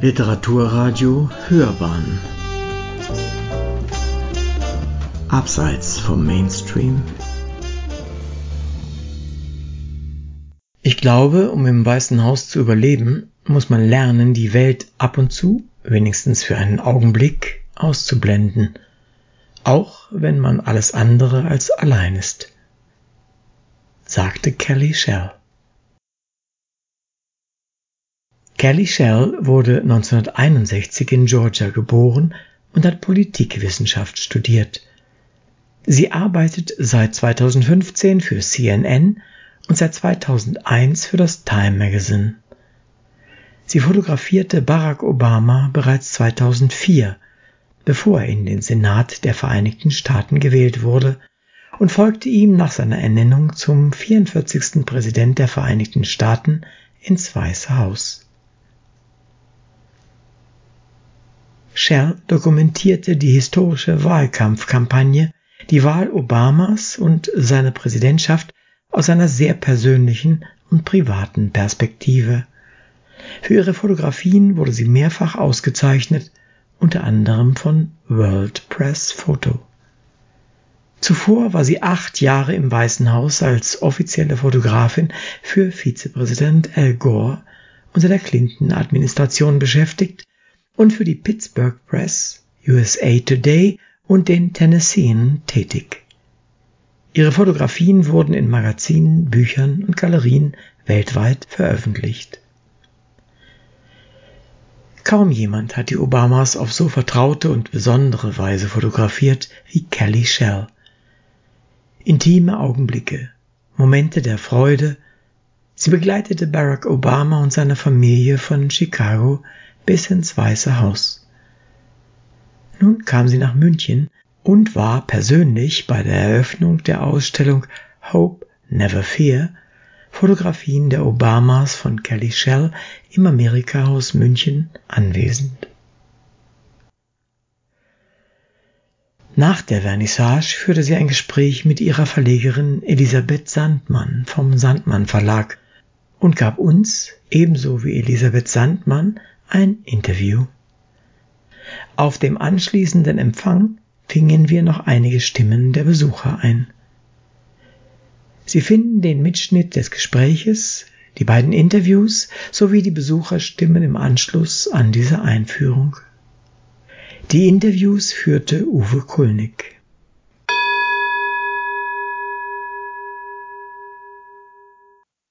Literaturradio Hörbahn. Abseits vom Mainstream. Ich glaube, um im Weißen Haus zu überleben, muss man lernen, die Welt ab und zu, wenigstens für einen Augenblick, auszublenden, auch wenn man alles andere als allein ist, sagte Callie Shell. Callie Shell wurde 1961 in Georgia geboren und hat Politikwissenschaft studiert. Sie arbeitet seit 2015 für CNN und seit 2001 für das Time Magazine. Sie fotografierte Barack Obama bereits 2004, bevor er in den Senat der Vereinigten Staaten gewählt wurde, und folgte ihm nach seiner Ernennung zum 44. Präsident der Vereinigten Staaten ins Weiße Haus. Shell dokumentierte die historische Wahlkampfkampagne, die Wahl Obamas und seine Präsidentschaft aus einer sehr persönlichen und privaten Perspektive. Für ihre Fotografien wurde sie mehrfach ausgezeichnet, unter anderem von World Press Photo. Zuvor war sie 8 Jahre im Weißen Haus als offizielle Fotografin für Vizepräsident Al Gore unter der Clinton-Administration beschäftigt und für die Pittsburgh Press, USA Today und den Tennesseanen tätig. Ihre Fotografien wurden in Magazinen, Büchern und Galerien weltweit veröffentlicht. Kaum jemand hat die Obamas auf so vertraute und besondere Weise fotografiert wie Callie Shell. Intime Augenblicke, Momente der Freude. Sie begleitete Barack Obama und seine Familie von Chicago bis ins Weiße Haus. Nun kam sie nach München und war persönlich bei der Eröffnung der Ausstellung Hope Never Fear, Fotografien der Obamas von Callie Shell im Amerika Haus München anwesend. Nach der Vernissage führte sie ein Gespräch mit ihrer Verlegerin Elisabeth Sandmann vom Sandmann Verlag und gab uns, ebenso wie Elisabeth Sandmann, ein Interview. Auf dem anschließenden Empfang fingen wir noch einige Stimmen der Besucher ein. Sie finden den Mitschnitt des Gespräches, die beiden Interviews sowie die Besucherstimmen im Anschluss an diese Einführung. Die Interviews führte Uwe Kulnick.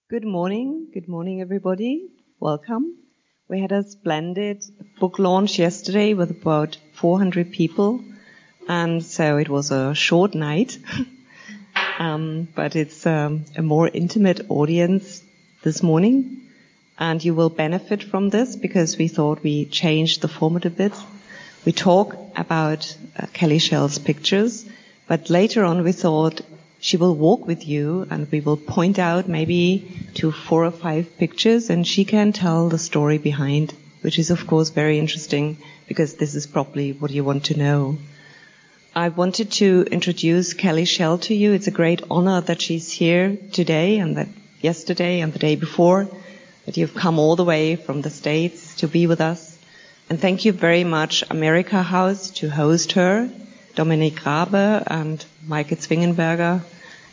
Good morning everybody. Welcome. We had a splendid book launch yesterday with about 400 people, and so it was a short night. But it's a more intimate audience this morning, and you will benefit from this because we thought we changed the format a bit. We talk about Callie Shell's pictures, but later on we thought she will walk with you and we will point out maybe to 4 or 5 pictures, and she can tell the story behind, which is of course very interesting because this is probably what you want to know. I wanted to introduce Callie Shell to you. It's a great honor that she's here today and that yesterday and the day before, that you've come all the way from the States to be with us. And thank you very much, Amerika Haus, to host her, Dominique Grabe and Michael Zwingenberger.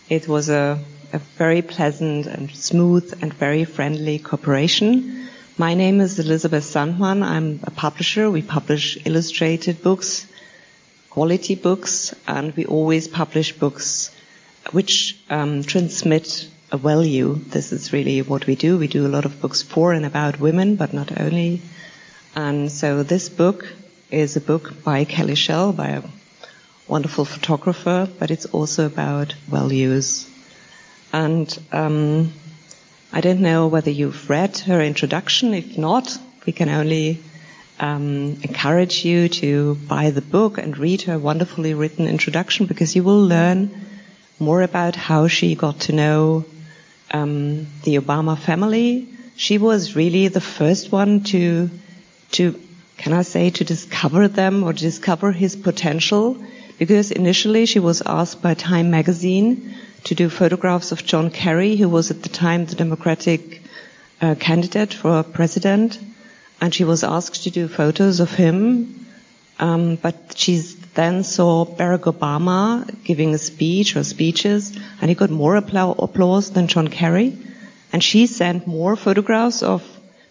It was a very pleasant and smooth and very friendly cooperation. My name is Elisabeth Sandmann. I'm a publisher. We publish illustrated books, quality books, and we always publish books which transmit a value. This is really what we do. We do a lot of books for and about women, but not only. And so this book is a book by Callie Shell, by a wonderful photographer, but it's also about values. And I don't know whether you've read her introduction. If not, we can only encourage you to buy the book and read her wonderfully written introduction, because you will learn more about how she got to know the Obama family. She was really the first one to discover them or discover his potential, because initially she was asked by Time Magazine to do photographs of John Kerry, who was at the time the Democratic candidate for president. and she was asked to do photos of him, but she then saw Barack Obama giving a speech or speeches, and he got more applause than John Kerry, and she sent more photographs of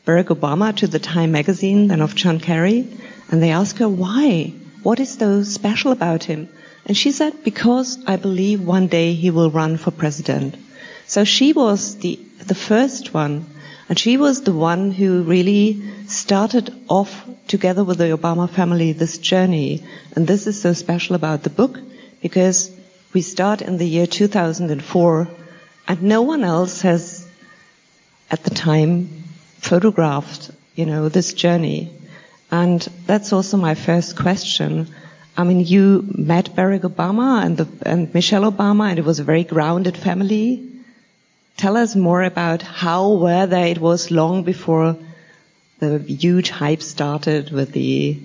Barack Obama to the Time Magazine than of John Kerry, and they asked her why, what is so special about him? And she said, because I believe one day he will run for president. So she was the first one, and she was the one who really started off together with the Obama family this journey. And this is so special about the book, because we start in the year 2004, and no one else has, at the time, photographed, you know, this journey. And that's also my first question. I mean, you met Barack Obama and Michelle Obama, and it was a very grounded family. Tell us more about how were they. It was long before the huge hype started with the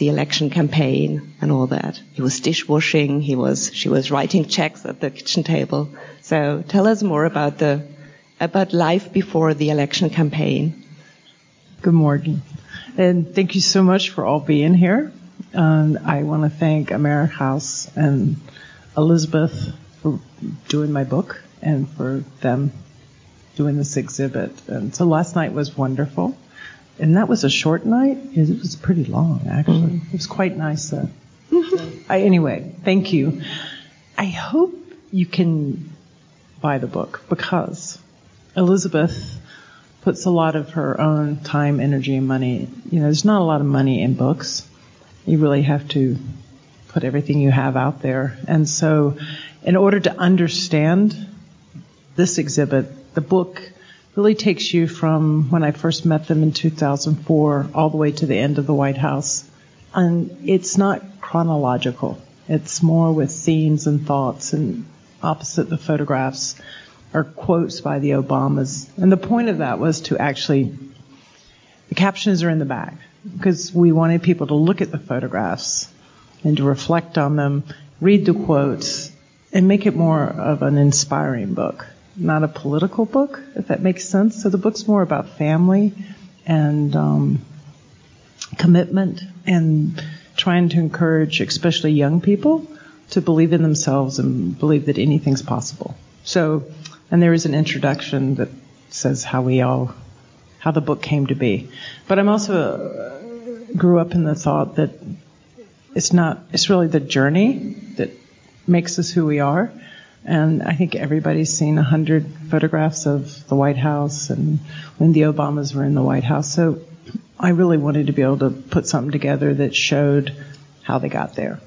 election campaign and all that. He was dishwashing. She was writing checks at the kitchen table. So tell us more about about life before the election campaign. Good morning, and thank you so much for all being here. And I want to thank Amerika Haus and Elisabeth for doing my book and for them doing this exhibit. And so last night was wonderful. And that was a short night. It was pretty long, actually. Mm-hmm. It was quite nice, though. Anyway, thank you. I hope you can buy the book, because Elisabeth puts a lot of her own time, energy, and money. You know, there's not a lot of money in books. You really have to put everything you have out there. And so in order to understand this exhibit, the book really takes you from when I first met them in 2004 all the way to the end of the White House. And it's not chronological. It's more with themes and thoughts, and opposite the photographs are quotes by the Obamas. And the point of that was to actually, the captions are in the back, because we wanted people to look at the photographs and to reflect on them, read the quotes, and make it more of an inspiring book, not a political book, if that makes sense. So the book's more about family and commitment, and trying to encourage, especially young people, to believe in themselves and believe that anything's possible. So, and there is an introduction that says how the book came to be. But I'm also grew up in the thought that it's really the journey that makes us who we are. And I think everybody's seen 100 photographs of the White House and when the Obamas were in the White House. So I really wanted to be able to put something together that showed how they got there.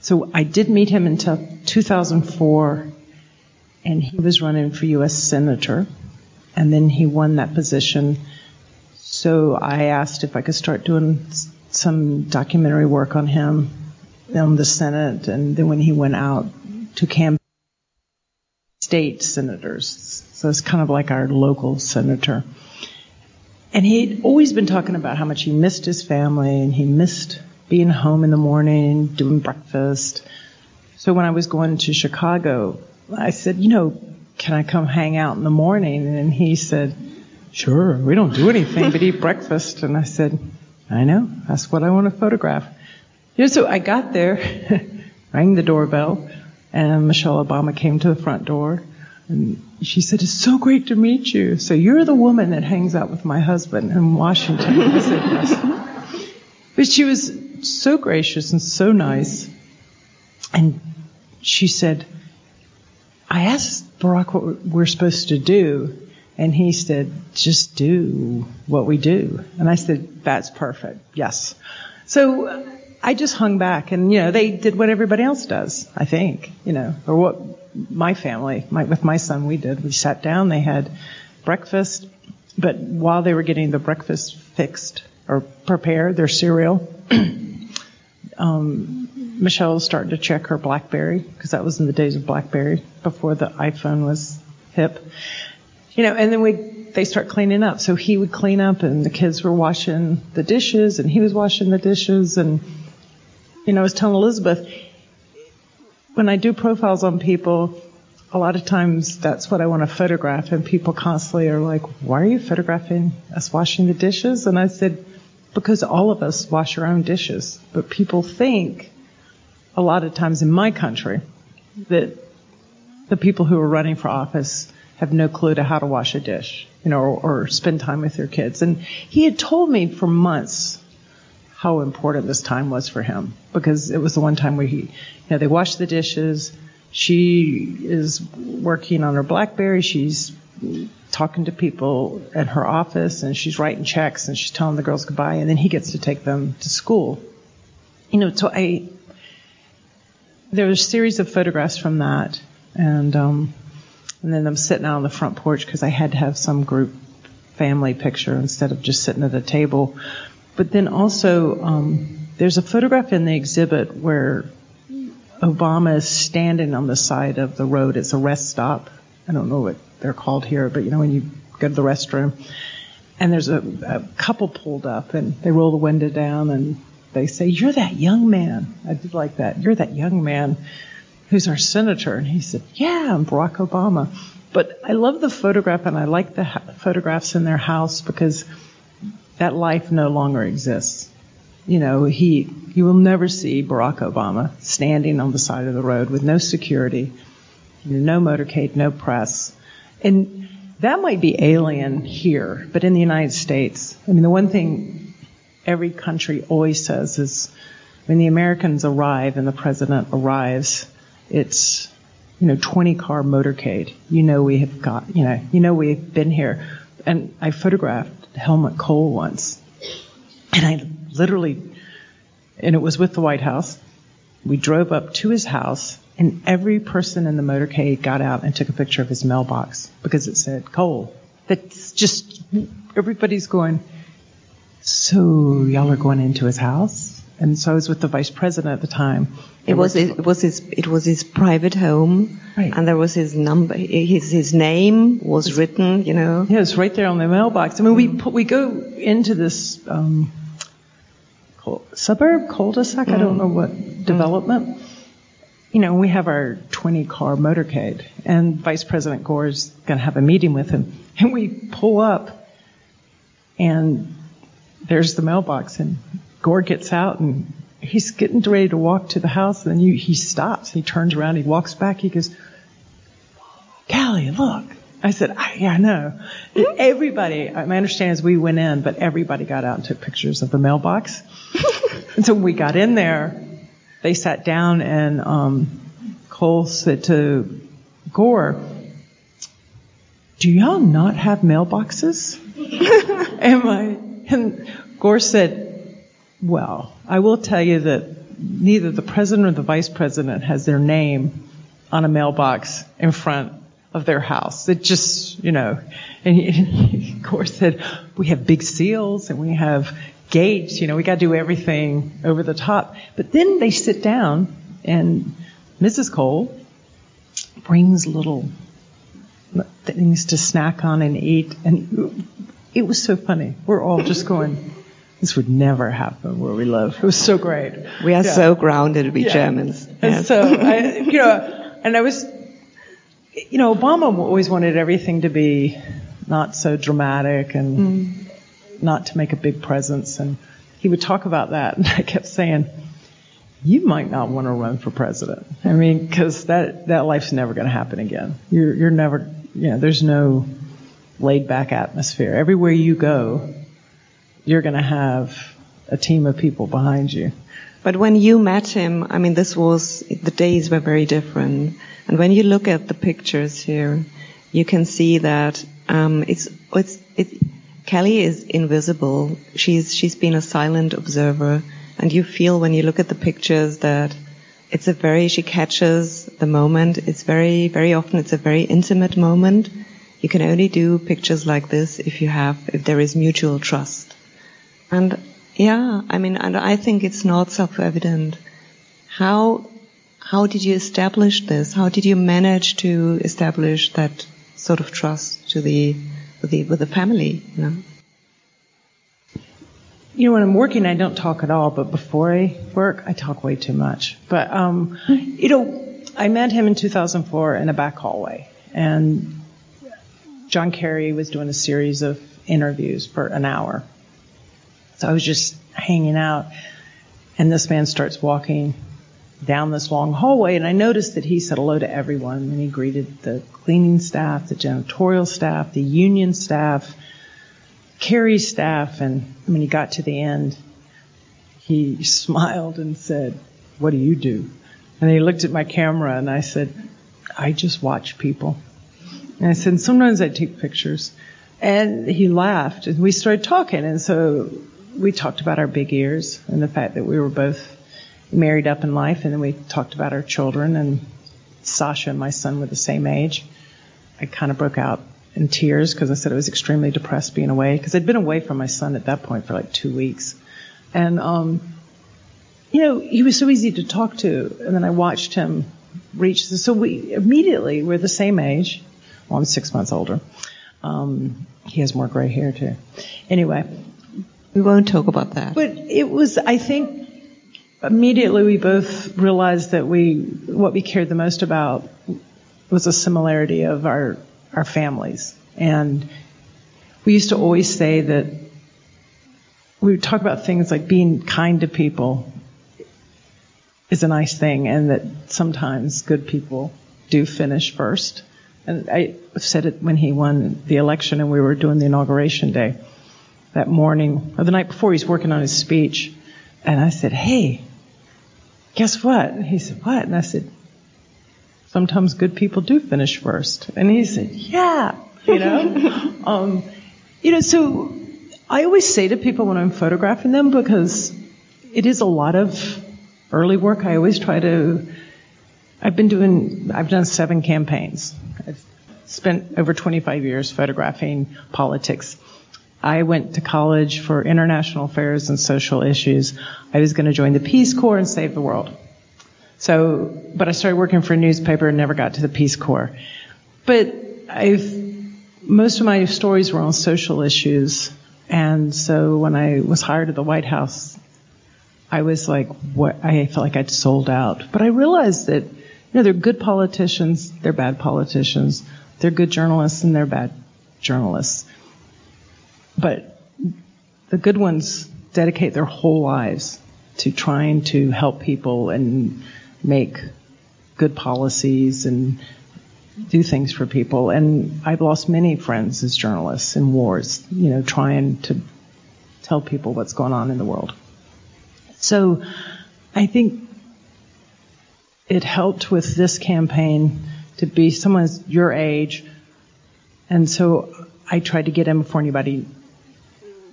So I did meet him in 2004, and he was running for U.S. Senator. And then he won that position. So I asked if I could start doing some documentary work on him, on the Senate, and then when he went out to campaign, state senators. So it's kind of like our local senator. And he'd always been talking about how much he missed his family, and he missed being home in the morning, doing breakfast. So when I was going to Chicago, I said, you know, can I come hang out in the morning? And he said, sure, we don't do anything but eat breakfast. And I said, I know, that's what I want to photograph. You know, so I got there, rang the doorbell, and Michelle Obama came to the front door. And she said, it's so great to meet you. So you're the woman that hangs out with my husband in Washington. I said, yes. But she was so gracious and so nice. And she said, I asked Barack what we're supposed to do, and he said, just do what we do. And I said, that's perfect, yes. So I just hung back, and, you know, they did what everybody else does, I think, you know, or what my family, with my son, we did. We sat down, they had breakfast, but while they were getting the breakfast fixed or prepared, their cereal, Michelle started to check her BlackBerry, because that was in the days of BlackBerry, before the iPhone was hip. You know, and then they start cleaning up. So he would clean up, and the kids were washing the dishes, and he was washing the dishes. And, you know, I was telling Elisabeth, when I do profiles on people, a lot of times that's what I want to photograph, and people constantly are like, why are you photographing us washing the dishes? And I said, because all of us wash our own dishes. But people think, a lot of times in my country, that the people who are running for office have no clue to how to wash a dish, or spend time with their kids. And he had told me for months how important this time was for him, because it was the one time where he, they wash the dishes. She is working on her BlackBerry. She's talking to people at her office, and she's writing checks, and she's telling the girls goodbye, and then he gets to take them to school. There was a series of photographs from that, and then I'm sitting out on the front porch because I had to have some group family picture instead of just sitting at a table. But then also there's a photograph in the exhibit where Obama is standing on the side of the road. It's a rest stop. I don't know what they're called here, but when you go to the restroom, and there's a couple pulled up, and they roll the window down, and they say, "You're that young man." I did like that. "You're that young man who's our senator." And he said, "Yeah, I'm Barack Obama." But I love the photograph, and I like the photographs in their house, because that life no longer exists. You will never see Barack Obama standing on the side of the road with no security, no motorcade, no press. And that might be alien here, but in the United States, the one thing every country always says is when the Americans arrive and the president arrives, it's 20-car motorcade. We've been here. And I photographed Helmut Kohl once, and I literally, and it was with the White House, we drove up to his house, and every person in the motorcade got out and took a picture of his mailbox because it said Kohl. That's just, everybody's going, "So y'all are going into his house?" And so I was with the vice president at the time. It was his private home, right. And there was his number. His name was written, Yeah, it's right there on the mailbox. We go into this suburb cul-de-sac. I don't know what development. We have our 20-car motorcade, and Vice President Gore's going to have a meeting with him. And we pull up, and there's the mailbox, and Gore gets out, and he's getting ready to walk to the house, and then he stops. He turns around, he walks back, he goes, "Callie, look." I said, "Yeah, I know." And everybody, my understanding is we went in, but everybody got out and took pictures of the mailbox. And so when we got in there, they sat down, and Kohl said to Gore, "Do y'all not have mailboxes?" And Gore said, "Well, I will tell you that neither the president or the vice president has their name on a mailbox in front of their house. It just, And Gore said, "We have big seals, and we have gates, we got to do everything over the top." But then they sit down, and Mrs. Kohl brings little things to snack on and eat, and it was so funny. We're all just going, "This would never happen where we live." It was so great. We are so grounded, we Germans. Yes. And so, I was, Obama always wanted everything to be not so dramatic and not to make a big presence, and he would talk about that, and I kept saying, "You might not want to run for president, because that life's never going to happen again. You're never, there's no laid-back atmosphere. Everywhere you go, you're going to have a team of people behind you." But when you met him, the days were very different, and when you look at the pictures here, you can see that Callie is invisible. She's been a silent observer, and you feel when you look at the pictures that it's she catches the moment. It's very, very often it's a very intimate moment. You can only do pictures like this if there is mutual trust. And and I think it's not self-evident. How did you establish this? How did you manage to establish that sort of trust to with the family, when I'm working, I don't talk at all, but before I work, I talk way too much. But I met him in 2004 in a back hallway, and John Kerry was doing a series of interviews for an hour. So I was just hanging out, and this man starts walking down this long hallway, and I noticed that he said hello to everyone, and he greeted the cleaning staff, the janitorial staff, the union staff, Carrie's staff, and when he got to the end, he smiled and said, "What do you do?" And he looked at my camera, and I said, "I just watch people." And I said, "Sometimes I take pictures." And he laughed, and we started talking, and so we talked about our big ears and the fact that we were both married up in life, and then we talked about our children, and Sasha and my son were the same age. I kind of broke out in tears because I said I was extremely depressed being away, because I'd been away from my son at that point for like 2 weeks. And, he was so easy to talk to, and then I watched him reach. So we immediately were the same age. Well, I'm 6 months older. He has more gray hair, too. Anyway. We won't talk about that. But it was, I think, immediately we both realized that what we cared the most about was a similarity of our families. And we used to always say that we would talk about things like being kind to people is a nice thing, and that sometimes good people do finish first. And I said it when he won the election and we were doing the inauguration day that morning, or the night before, he's working on his speech. And I said, "Hey, guess what?" And he said, "What?" And I said, "Sometimes good people do finish first." And he said, "Yeah." So I always say to people when I'm photographing them, because it is a lot of early work, I always try to, I've done 7 campaigns. I've spent over 25 years photographing politics. I went to college for international affairs and social issues. I was going to join the Peace Corps and save the world. But I started working for a newspaper and never got to the Peace Corps. But most of my stories were on social issues. And so when I was hired at the White House, I was like, what? I felt like I'd sold out. But I realized that, they're good politicians, they're bad politicians. They're good journalists and they're bad journalists. But the good ones dedicate their whole lives to trying to help people and make good policies and do things for people. And I've lost many friends as journalists in wars, trying to tell people what's going on in the world. So I think it helped with this campaign to be someone your age. And so I tried to get him before anybody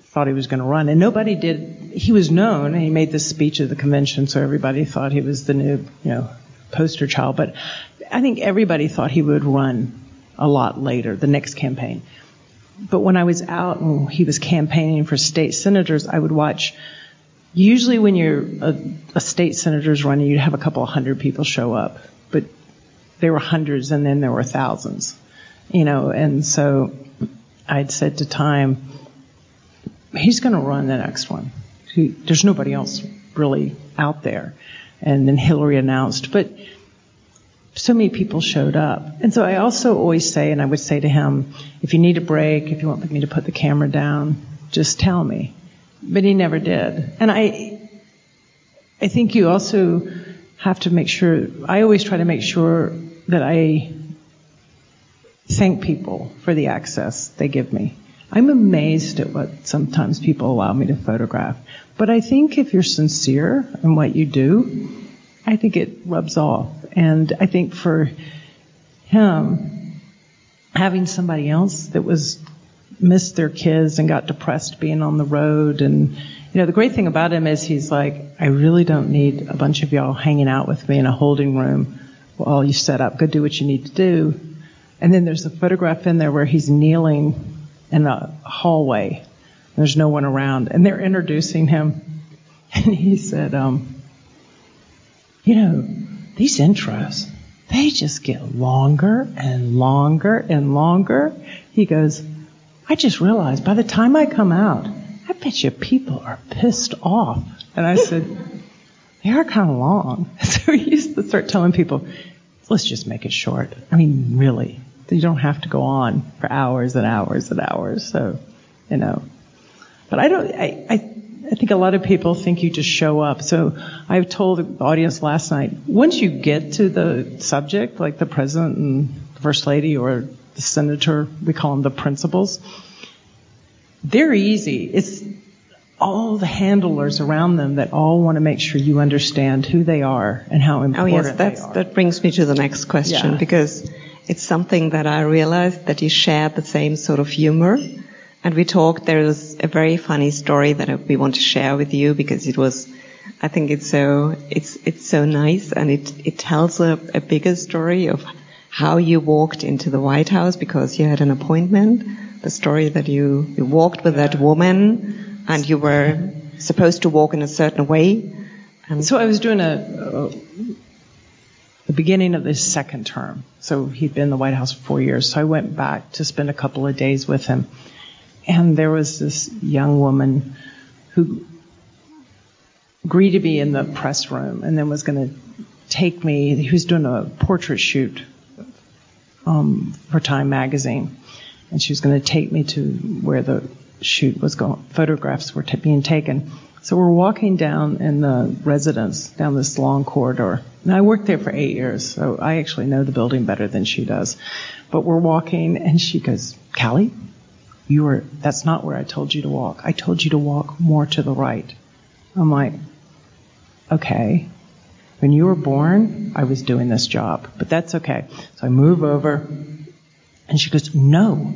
thought he was going to run, and nobody did. He was known, and he made this speech at the convention, so everybody thought he was the new, poster child. But I think everybody thought he would run a lot later, the next campaign. But when I was out and he was campaigning for state senators, I would watch. Usually when you're a state senator's running, you'd have a couple of hundred people show up. But there were hundreds, and then there were thousands, And so I'd said to Time, he's going to run the next one. There's nobody else really out there. And then Hillary announced. But so many people showed up. And so I also always say, and I would say to him, if you need a break, if you want me to put the camera down, just tell me. But he never did. And I think you also have to make sure, I always try to make sure that I thank people for the access they give me. I'm amazed at what sometimes people allow me to photograph. But I think if you're sincere in what you do, I think it rubs off. And I think for him, having somebody else that missed their kids and got depressed being on the road, and the great thing about him is he's like, I really don't need a bunch of y'all hanging out with me in a holding room while you set up. Go do what you need to do. And then there's a photograph in there where he's kneeling in a hallway. There's no one around. And they're introducing him. And he said, these intros, they just get longer and longer and longer. He goes, I just realized by the time I come out, I bet you people are pissed off. And I said, they are kind of long. So he used to start telling people, let's just make it short. I mean, really. You don't have to go on for hours and hours and hours. So, But I don't. I I think a lot of people think you just show up. So I told the audience last night, once you get to the subject, like the president and the first lady or the senator, we call them the principals, they're easy. It's all the handlers around them that all want to make sure you understand who they are and how important they are. That brings me to the next question, because it's something that I realized, that you share the same sort of humor. And we talked, there was a very funny story that we want to share with you, because it was, I think it's so nice, and it tells a bigger story of how you walked into the White House because you had an appointment. The story that you walked with that woman, and you were supposed to walk in a certain way. And so I was doing the beginning of his second term. So he'd been in the White House for 4 years. So I went back to spend a couple of days with him. And there was this young woman who greeted me in the press room and then was going to take me. He was doing a portrait shoot for Time Magazine. And she was going to take me to where the shoot was going. Photographs were being taken. So we're walking down in the residence, down this long corridor. And I worked there for 8 years, so I actually know the building better than she does. But we're walking, and she goes, "Callie? That's not where I told you to walk. I told you to walk more to the right." I'm like, okay. When you were born, I was doing this job, but that's okay. So I move over, and she goes, "No."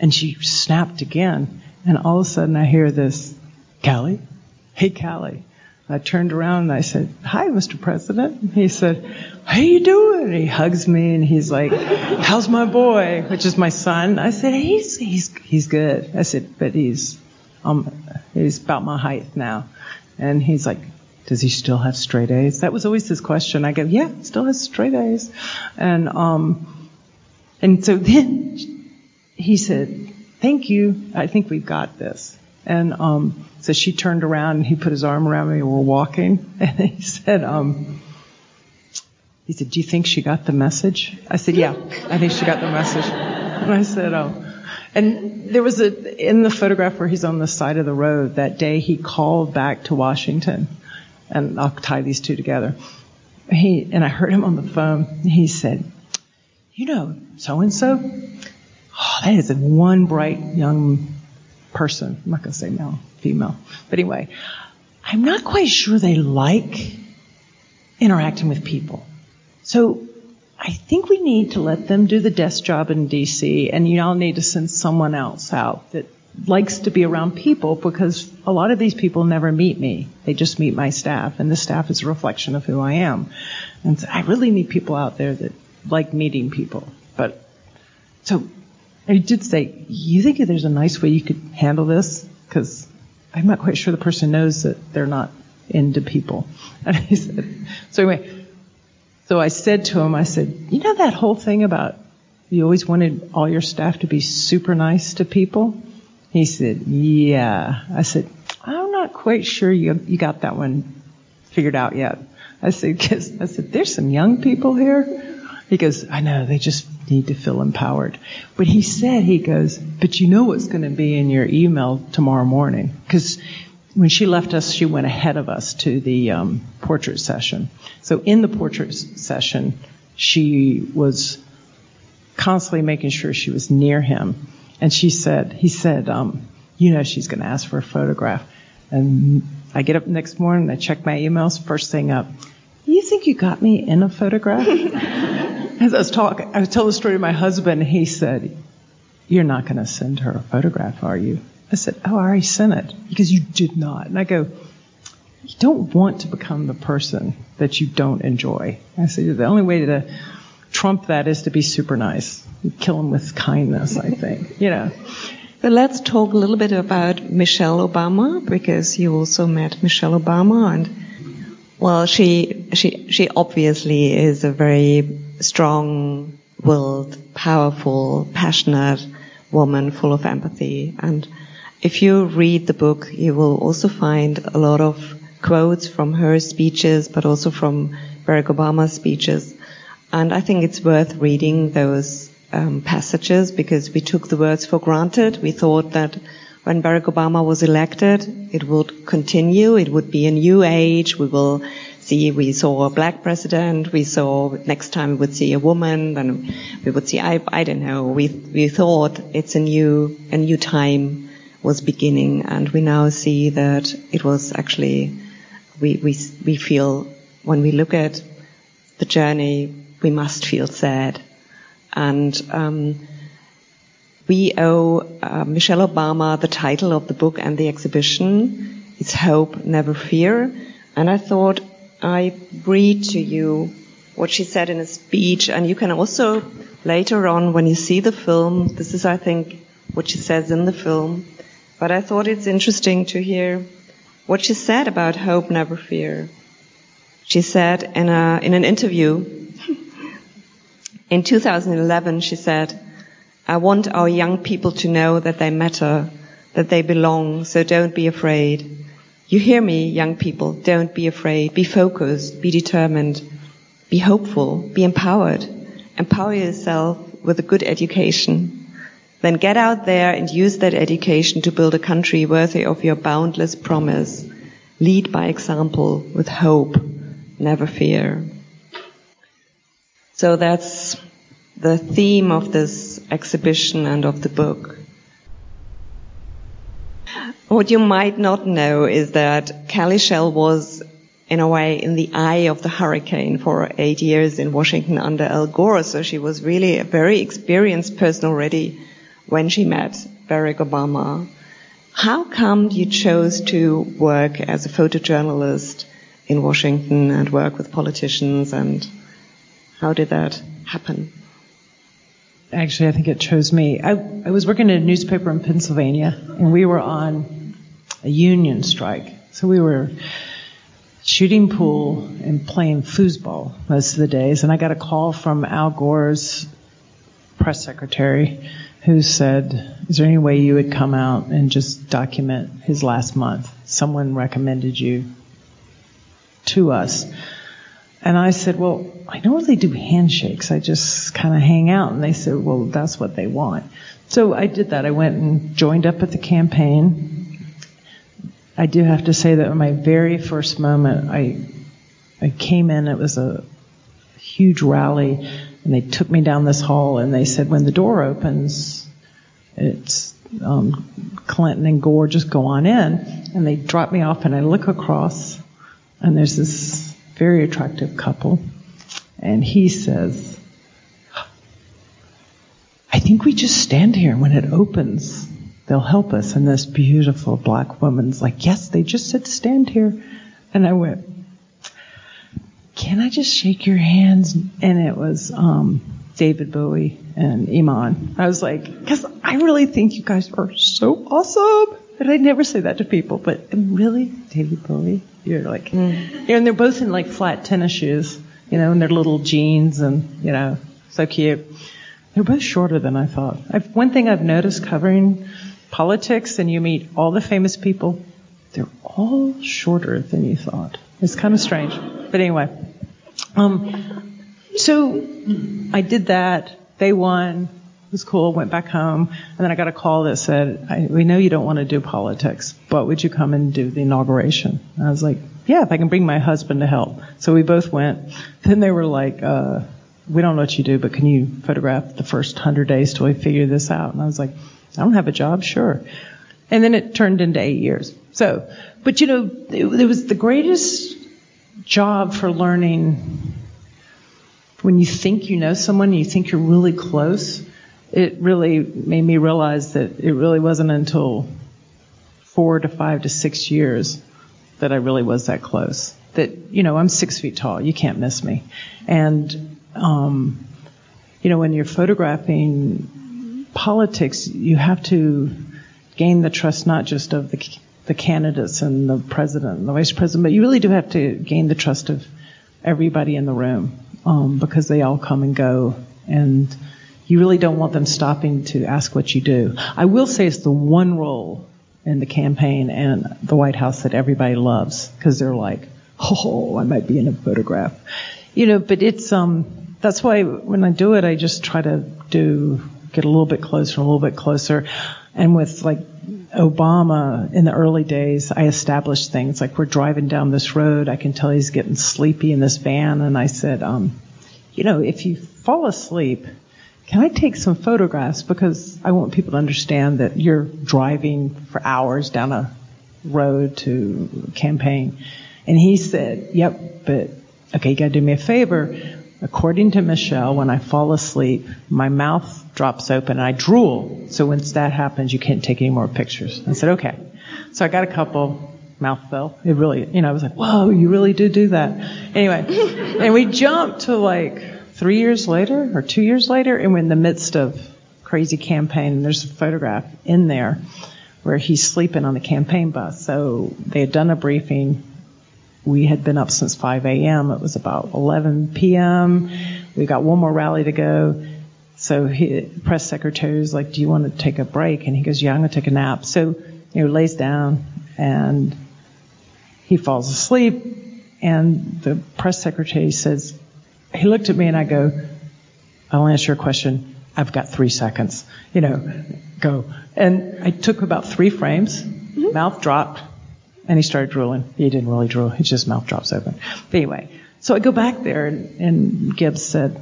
And she snapped again, and all of a sudden I hear this, "Callie? Hey, Callie." I turned around and I said, "Hi, Mr. President." And he said, "How you doing?" And he hugs me and he's like, "How's my boy?" Which is my son. I said, "He's good." I said, "But he's about my height now." And he's like, "Does he still have straight A's?" That was always his question. I go, "Yeah, still has straight A's." And so then he said, "Thank you. I think we've got this." And so she turned around, and he put his arm around me, and we're walking. And he said, "Do you think she got the message?" I said, "Yeah, I think she got the message." And I said, "Oh." And there was in the photograph where he's on the side of the road, that day he called back to Washington. And I'll tie these two together. And I heard him on the phone. And he said, "You know, so-and-so? Oh, that is one bright young person." I'm not going to say male, female. But anyway, I'm not quite sure they like interacting with people. So I think we need to let them do the desk job in D.C., and you all need to send someone else out that likes to be around people, because a lot of these people never meet me. They just meet my staff, and the staff is a reflection of who I am. And so I really need people out there that like meeting people. But so I did say, "You think there's a nice way you could handle this? Because I'm not quite sure the person knows that they're not into people." And he said, so I said to him, I said, "You know that whole thing about you always wanted all your staff to be super nice to people?" He said, "Yeah." I said, "I'm not quite sure you got that one figured out yet." I said, "There's some young people here." He goes, "I know, they just need to feel empowered." But he said, he goes, "But you know what's going to be in your email tomorrow morning." Because when she left us, she went ahead of us to the portrait session. So in the portrait session, she was constantly making sure she was near him. And he said, "You know she's going to ask for a photograph." And I get up the next morning, I check my emails, first thing up, "You think you got me in a photograph?" As I was talking, I was telling the story to my husband. He said, "You're not going to send her a photograph, are you?" I said, "Oh, I already sent it." He goes, "You did not." And I go, "You don't want to become the person that you don't enjoy." I said, "The only way to trump that is to be super nice. You kill them with kindness, I think." So let's talk a little bit about Michelle Obama, because you also met Michelle Obama. And, well, she obviously is a very strong-willed, powerful, passionate woman full of empathy. And if you read the book, you will also find a lot of quotes from her speeches, but also from Barack Obama's speeches. And I think it's worth reading those passages, because we took the words for granted. We thought that, when Barack Obama was elected. It would continue. It would be a new age. We will see, we saw a black president. We saw next time we would see a woman. Then we would see, I don't know. We thought it's a new time was beginning. And we now see that it was actually, we feel, when we look at the journey, we must feel sad. And we owe Michelle Obama the title of the book and the exhibition. It's Hope Never Fear. And I thought I'd read to you what she said in a speech. And you can also, later on, when you see the film, this is, I think, what she says in the film. But I thought it's interesting to hear what she said about Hope Never Fear. She said in an interview, in 2011, she said, "I want our young people to know that they matter, that they belong, so don't be afraid. You hear me, young people, don't be afraid. Be focused, be determined, be hopeful, be empowered. Empower yourself with a good education. Then get out there and use that education to build a country worthy of your boundless promise. Lead by example with hope, never fear." So that's the theme of this exhibition and of the book. What you might not know is that Callie Shell was, in a way, in the eye of the hurricane for 8 years in Washington under Al Gore, so she was really a very experienced person already when she met Barack Obama. How come you chose to work as a photojournalist in Washington and work with politicians, and how did that happen? Actually, I think it chose me. I was working at a newspaper in Pennsylvania, and we were on a union strike. So we were shooting pool and playing foosball most of the days. And I got a call from Al Gore's press secretary who said, "Is there any way you would come out and just document his last month? Someone recommended you to us." And I said, "Well, I normally do handshakes. I just kind of hang out." And they said, "Well, that's what they want." So I did that. I went and joined up at the campaign. I do have to say that in my very first moment, I came in. It was a huge rally. And they took me down this hall. And they said, "When the door opens, it's Clinton and Gore. Just go on in." And they dropped me off. And I look across. And there's this very attractive couple. And he says, "I think we just stand here. When it opens, they'll help us." And this beautiful black woman's like, "Yes, they just said stand here." And I went, "Can I just shake your hands?" And it was David Bowie and Iman. I was like, "Because I really think you guys are so awesome." But I'd never say that to people. But really, David Bowie? You're like, And they're both in like flat tennis shoes. You know, in their little jeans and, you know, so cute. They're both shorter than I thought. One thing I've noticed covering politics, and you meet all the famous people, they're all shorter than you thought. It's kind of strange. But anyway, so I did that. They won. It was cool. Went back home. And then I got a call that said, "We know you don't want to do politics, but would you come and do the inauguration?" And I was like, "Yeah, if I can bring my husband to help." So we both went. Then they were like, "We don't know what you do, but can you photograph the first 100 days till we figure this out?" And I was like, "I don't have a job, sure." And then it turned into 8 years. So, but you know, it was the greatest job for learning. When you think you know someone, you think you're really close. It really made me realize that it really wasn't until 4 to 5 to 6 years that I really was that close. That, you know, I'm 6 feet tall. You can't miss me. And, you know, when you're photographing politics, you have to gain the trust not just of the candidates and the president and the vice president, but you really do have to gain the trust of everybody in the room because they all come and go. And you really don't want them stopping to ask what you do. I will say it's the one role in the campaign and the White House that everybody loves because they're like, "Oh, I might be in a photograph," you know. But it's that's why when I do it, I just try to get a little bit closer and a little bit closer. And with like Obama, in the early days, I established things like, we're driving down this road, I can tell he's getting sleepy in this van, and I said, you know, if you fall asleep, can I take some photographs? Because I want people to understand that you're driving for hours down a road to campaign. And he said, yep, but okay, you gotta do me a favor. According to Michelle, when I fall asleep, my mouth drops open and I drool. So once that happens, you can't take any more pictures. I said, okay. So I got a couple. Mouth fell. It really, you know, I was like, whoa, you really did do that. Anyway, and we jumped to like 3 years later or 2 years later, and we're in the midst of crazy campaign, and there's a photograph in there where he's sleeping on the campaign bus. So they had done a briefing. We had been up since 5 a.m. It was about 11 p.m. We got one more rally to go. So the press secretary was like, do you want to take a break? And he goes, yeah, I'm going to take a nap. So, you know, lays down, and he falls asleep. And the press secretary says, he looked at me, and I go, I'll answer your question. I've got 3 seconds. You know, go. And I took about 3 frames, mouth dropped. And he started drooling. He didn't really drool. His just mouth drops open. But anyway, so I go back there, and Gibbs said,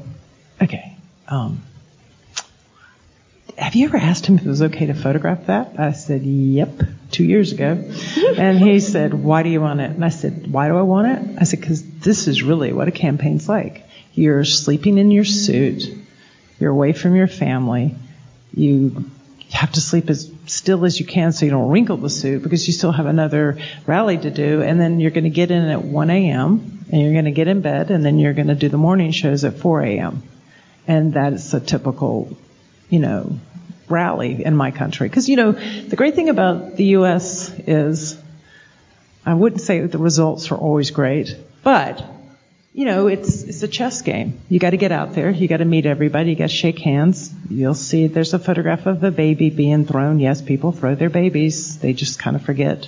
okay, have you ever asked him if it was okay to photograph that? I said, yep, 2 years ago. And he said, why do you want it? And I said, why do I want it? I said, because this is really what a campaign's like. You're sleeping in your suit. You're away from your family. You have to sleep as still as you can so you don't wrinkle the suit, because you still have another rally to do, and then you're going to get in at 1 a.m., and you're going to get in bed, and then you're going to do the morning shows at 4 a.m. And that's a typical, you know, rally in my country. Because, you know, the great thing about the U.S. is, I wouldn't say that the results are always great, but, you know, it's a chess game. You got to get out there. You got to meet everybody. You got to shake hands. You'll see there's a photograph of a baby being thrown. Yes, people throw their babies. They just kind of forget,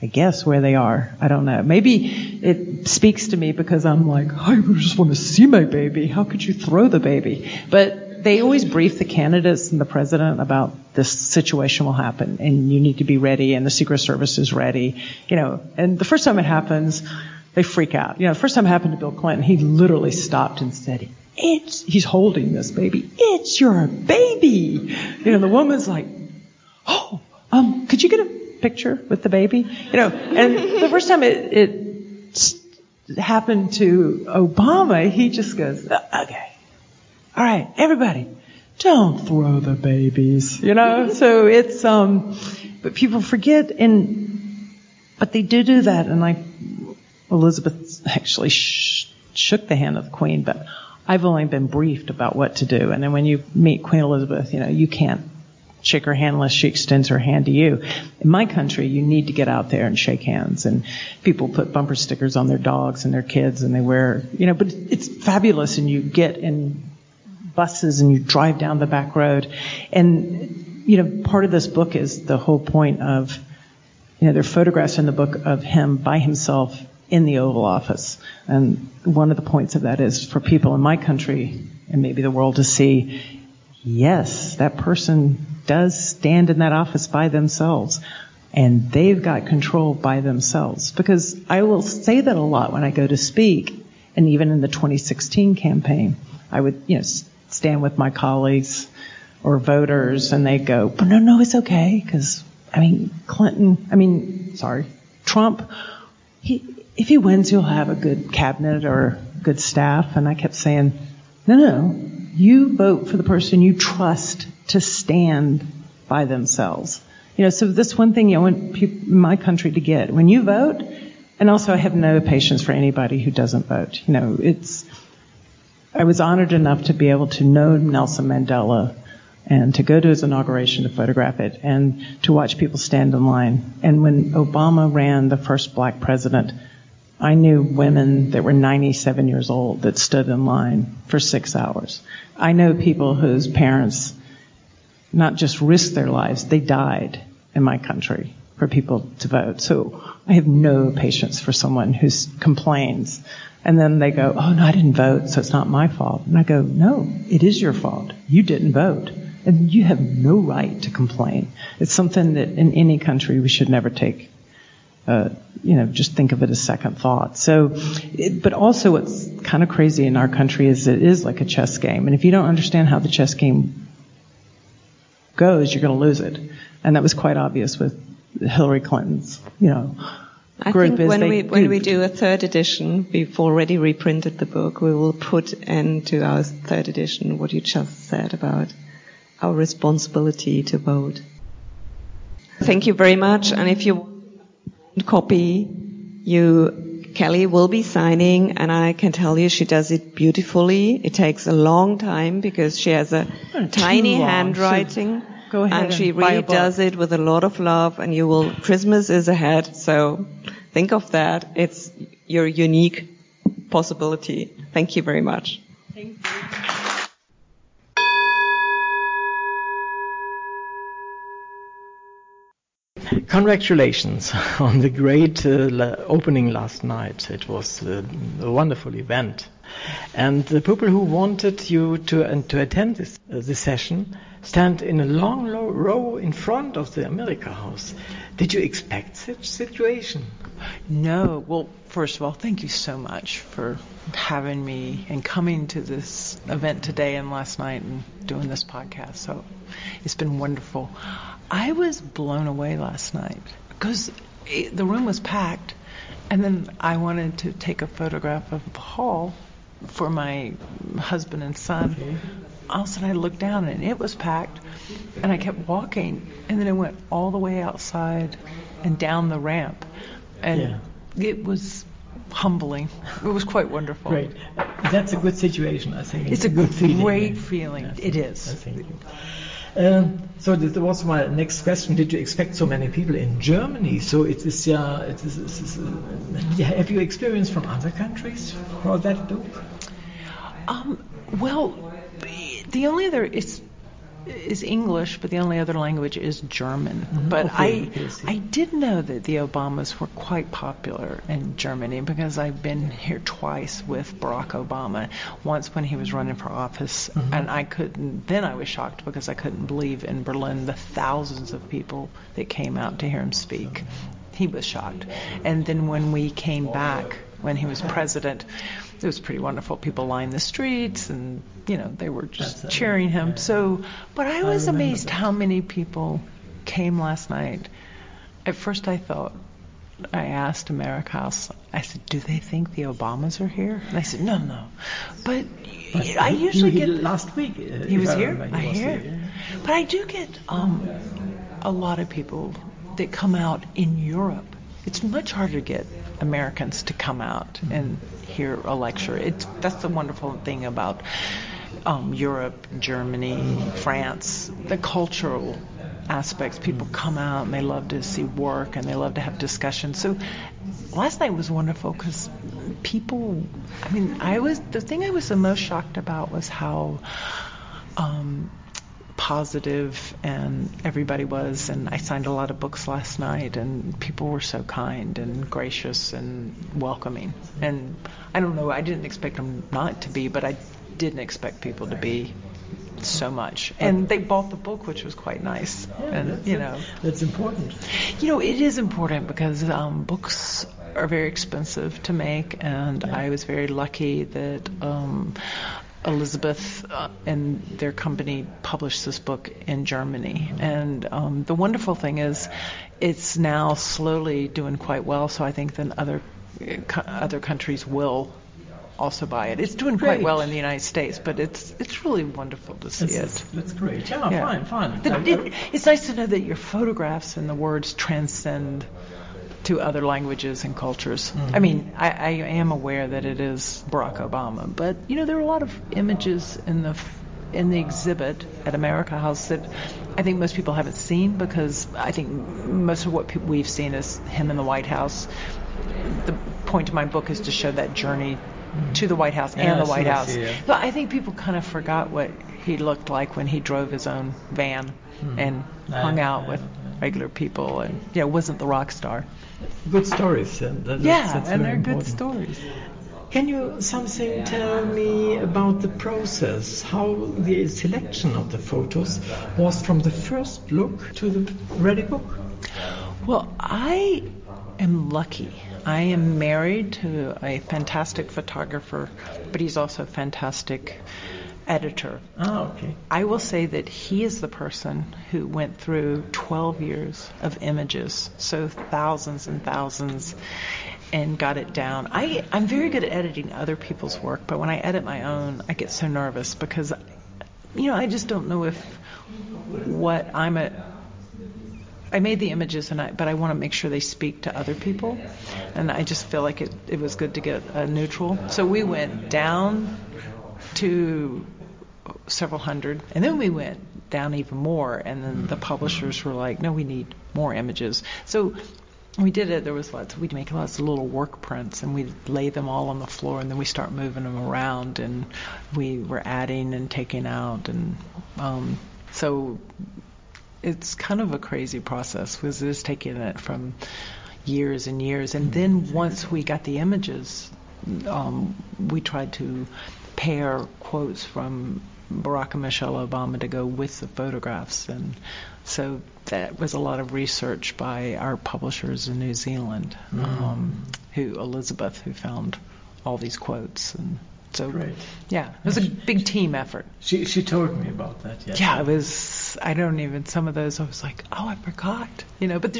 I guess, where they are. I don't know. Maybe it speaks to me because I'm like, I just want to see my baby. How could you throw the baby? But they always brief the candidates and the president about this situation will happen, and you need to be ready, and the Secret Service is ready. You know, and the first time it happens, they freak out. You know, the first time it happened to Bill Clinton, he literally stopped and said, he's holding this baby. It's your baby. You know, the woman's like, oh, could you get a picture with the baby? You know, and the first time it happened to Obama, he just goes, okay, all right, everybody, don't throw the babies. You know, so it's, but people forget, but they do that, and Elizabeth actually shook the hand of the Queen, but I've only been briefed about what to do. And then when you meet Queen Elizabeth, you know, you can't shake her hand unless she extends her hand to you. In my country, you need to get out there and shake hands. And people put bumper stickers on their dogs and their kids, and they wear, you know, but it's fabulous. And you get in buses and you drive down the back road. And, you know, part of this book is the whole point of, you know, there are photographs in the book of him by himself in the Oval Office. And one of the points of that is for people in my country and maybe the world to see, yes, that person does stand in that office by themselves, and they've got control by themselves. Because I will say that a lot when I go to speak, and even in the 2016 campaign, I would, you know, stand with my colleagues or voters, and they go, but no, it's okay, because, Trump, if he wins, he'll have a good cabinet or good staff. And I kept saying, no, you vote for the person you trust to stand by themselves. You know, so this one thing I want people in my country to get. When you vote, and also I have no patience for anybody who doesn't vote. You know, I was honored enough to be able to know Nelson Mandela and to go to his inauguration to photograph it and to watch people stand in line. And when Obama ran, the first black president, I knew women that were 97 years old that stood in line for 6 hours. I know people whose parents not just risked their lives, they died in my country for people to vote. So I have no patience for someone who complains. And then they go, oh, no, I didn't vote, so it's not my fault. And I go, no, it is your fault. You didn't vote. And you have no right to complain. It's something that in any country we should never take, just think of it as second thought. But also what's kind of crazy in our country is it is like a chess game. And if you don't understand how the chess game goes, you're going to lose it. And that was quite obvious with Hillary Clinton's, I think when we do a third edition, we've already reprinted the book, we will put into our third edition what you just said about our responsibility to vote. Thank you very much. And if you want a copy, Callie will be signing, and I can tell you she does it beautifully. It takes a long time because she has a tiny handwriting. Go ahead and she really does it with a lot of love, and you will. Christmas is ahead, so think of that. It's your unique possibility. Thank you very much. Thank you. Congratulations on the great opening last night. It was a wonderful event. And the people who wanted you to attend this session stand in a long row in front of the Amerika Haus. Did you expect such situation? No. Well, first of all, thank you so much for having me and coming to this event today and last night and doing this podcast. So it's been wonderful. I was blown away last night because the room was packed, and then I wanted to take a photograph of the hall for my husband and son. Okay. All of a sudden I looked down and it was packed, and I kept walking, and then I went all the way outside and down the ramp, and It was humbling. It was quite wonderful. Great. That's a good situation, I think. It's a good feeling. Great feeling. Yes. It is. I think. So that was my next question. Did you expect so many people in Germany? So have you experience from other countries for that book? The only other is English, but the only other language is German. Mm-hmm. But okay. I did know that the Obamas were quite popular in Germany because I've been here twice with Barack Obama, once when he was running for office, mm-hmm. and I was shocked because I couldn't believe in Berlin the thousands of people that came out to hear him speak. He was shocked. And then when we came back, when he was president, it was pretty wonderful. People lined the streets, and they were just cheering him. Yeah. So, but I was amazed how many people came last night. At first, I asked Amerika Haus. I said, "Do they think the Obamas are here?" And I said, "No." But I usually get last week. He was here. Yeah. But I do get a lot of people that come out in Europe. It's much harder to get Americans to come out and hear a lecture. That's the wonderful thing about Europe, Germany, France, the cultural aspects. People come out and they love to see work and they love to have discussions. So last night was wonderful because the thing I was the most shocked about was how positive and everybody was, and I signed a lot of books last night, and people were so kind and gracious and welcoming, and I don't know, I didn't expect them not to be, but I didn't expect people to be so much, and they bought the book, which was quite nice. That's important. It is important because books are very expensive to make, and I was very lucky that Elisabeth and their company published this book in Germany. And the wonderful thing is it's now slowly doing quite well, so I think then other countries will also buy it. It's doing quite well in the United States, but it's really wonderful to see it. That's great. Fine. It's nice to know that your photographs and the words transcend to other languages and cultures. Mm-hmm. I am aware that it is Barack Obama, but there are a lot of images in the exhibit at Amerika Haus that I think most people haven't seen, because I think most of what we've seen is him in the White House. The point of my book is to show that journey to the White House and the White House. But I think people kind of forgot what he looked like when he drove his own van and hung out with regular people, and wasn't the rock star. Good stories. They're good stories. Can you something tell me about the process, how the selection of the photos was from the first look to the ready book? Well, I am lucky. I am married to a fantastic photographer, but he's also a fantastic editor. Oh, okay. I will say that he is the person who went through 12 years of images, so thousands and thousands, and got it down. I'm very good at editing other people's work, but when I edit my own, I get so nervous because, you know, I just don't know if what I'm at. I made the images, but I want to make sure they speak to other people, and I just feel like it was good to get a neutral. So we went down to several hundred, and then we went down even more, and then the publishers were like, no, we need more images. So we did it. There was lots. We'd make lots of little work prints, and we'd lay them all on the floor, and then we start moving them around, and we were adding and taking out, and so it's kind of a crazy process. Was just taking it from years and years, and then once we got the images, we tried to pair quotes from Barack and Michelle Obama to go with the photographs, and so that was a lot of research by our publishers in New Zealand, who found all these quotes, and so great. Yeah, it was a big team effort. She told me about that. Yes. Yeah, it was. I don't even some of those I was like, oh, I forgot, you know. But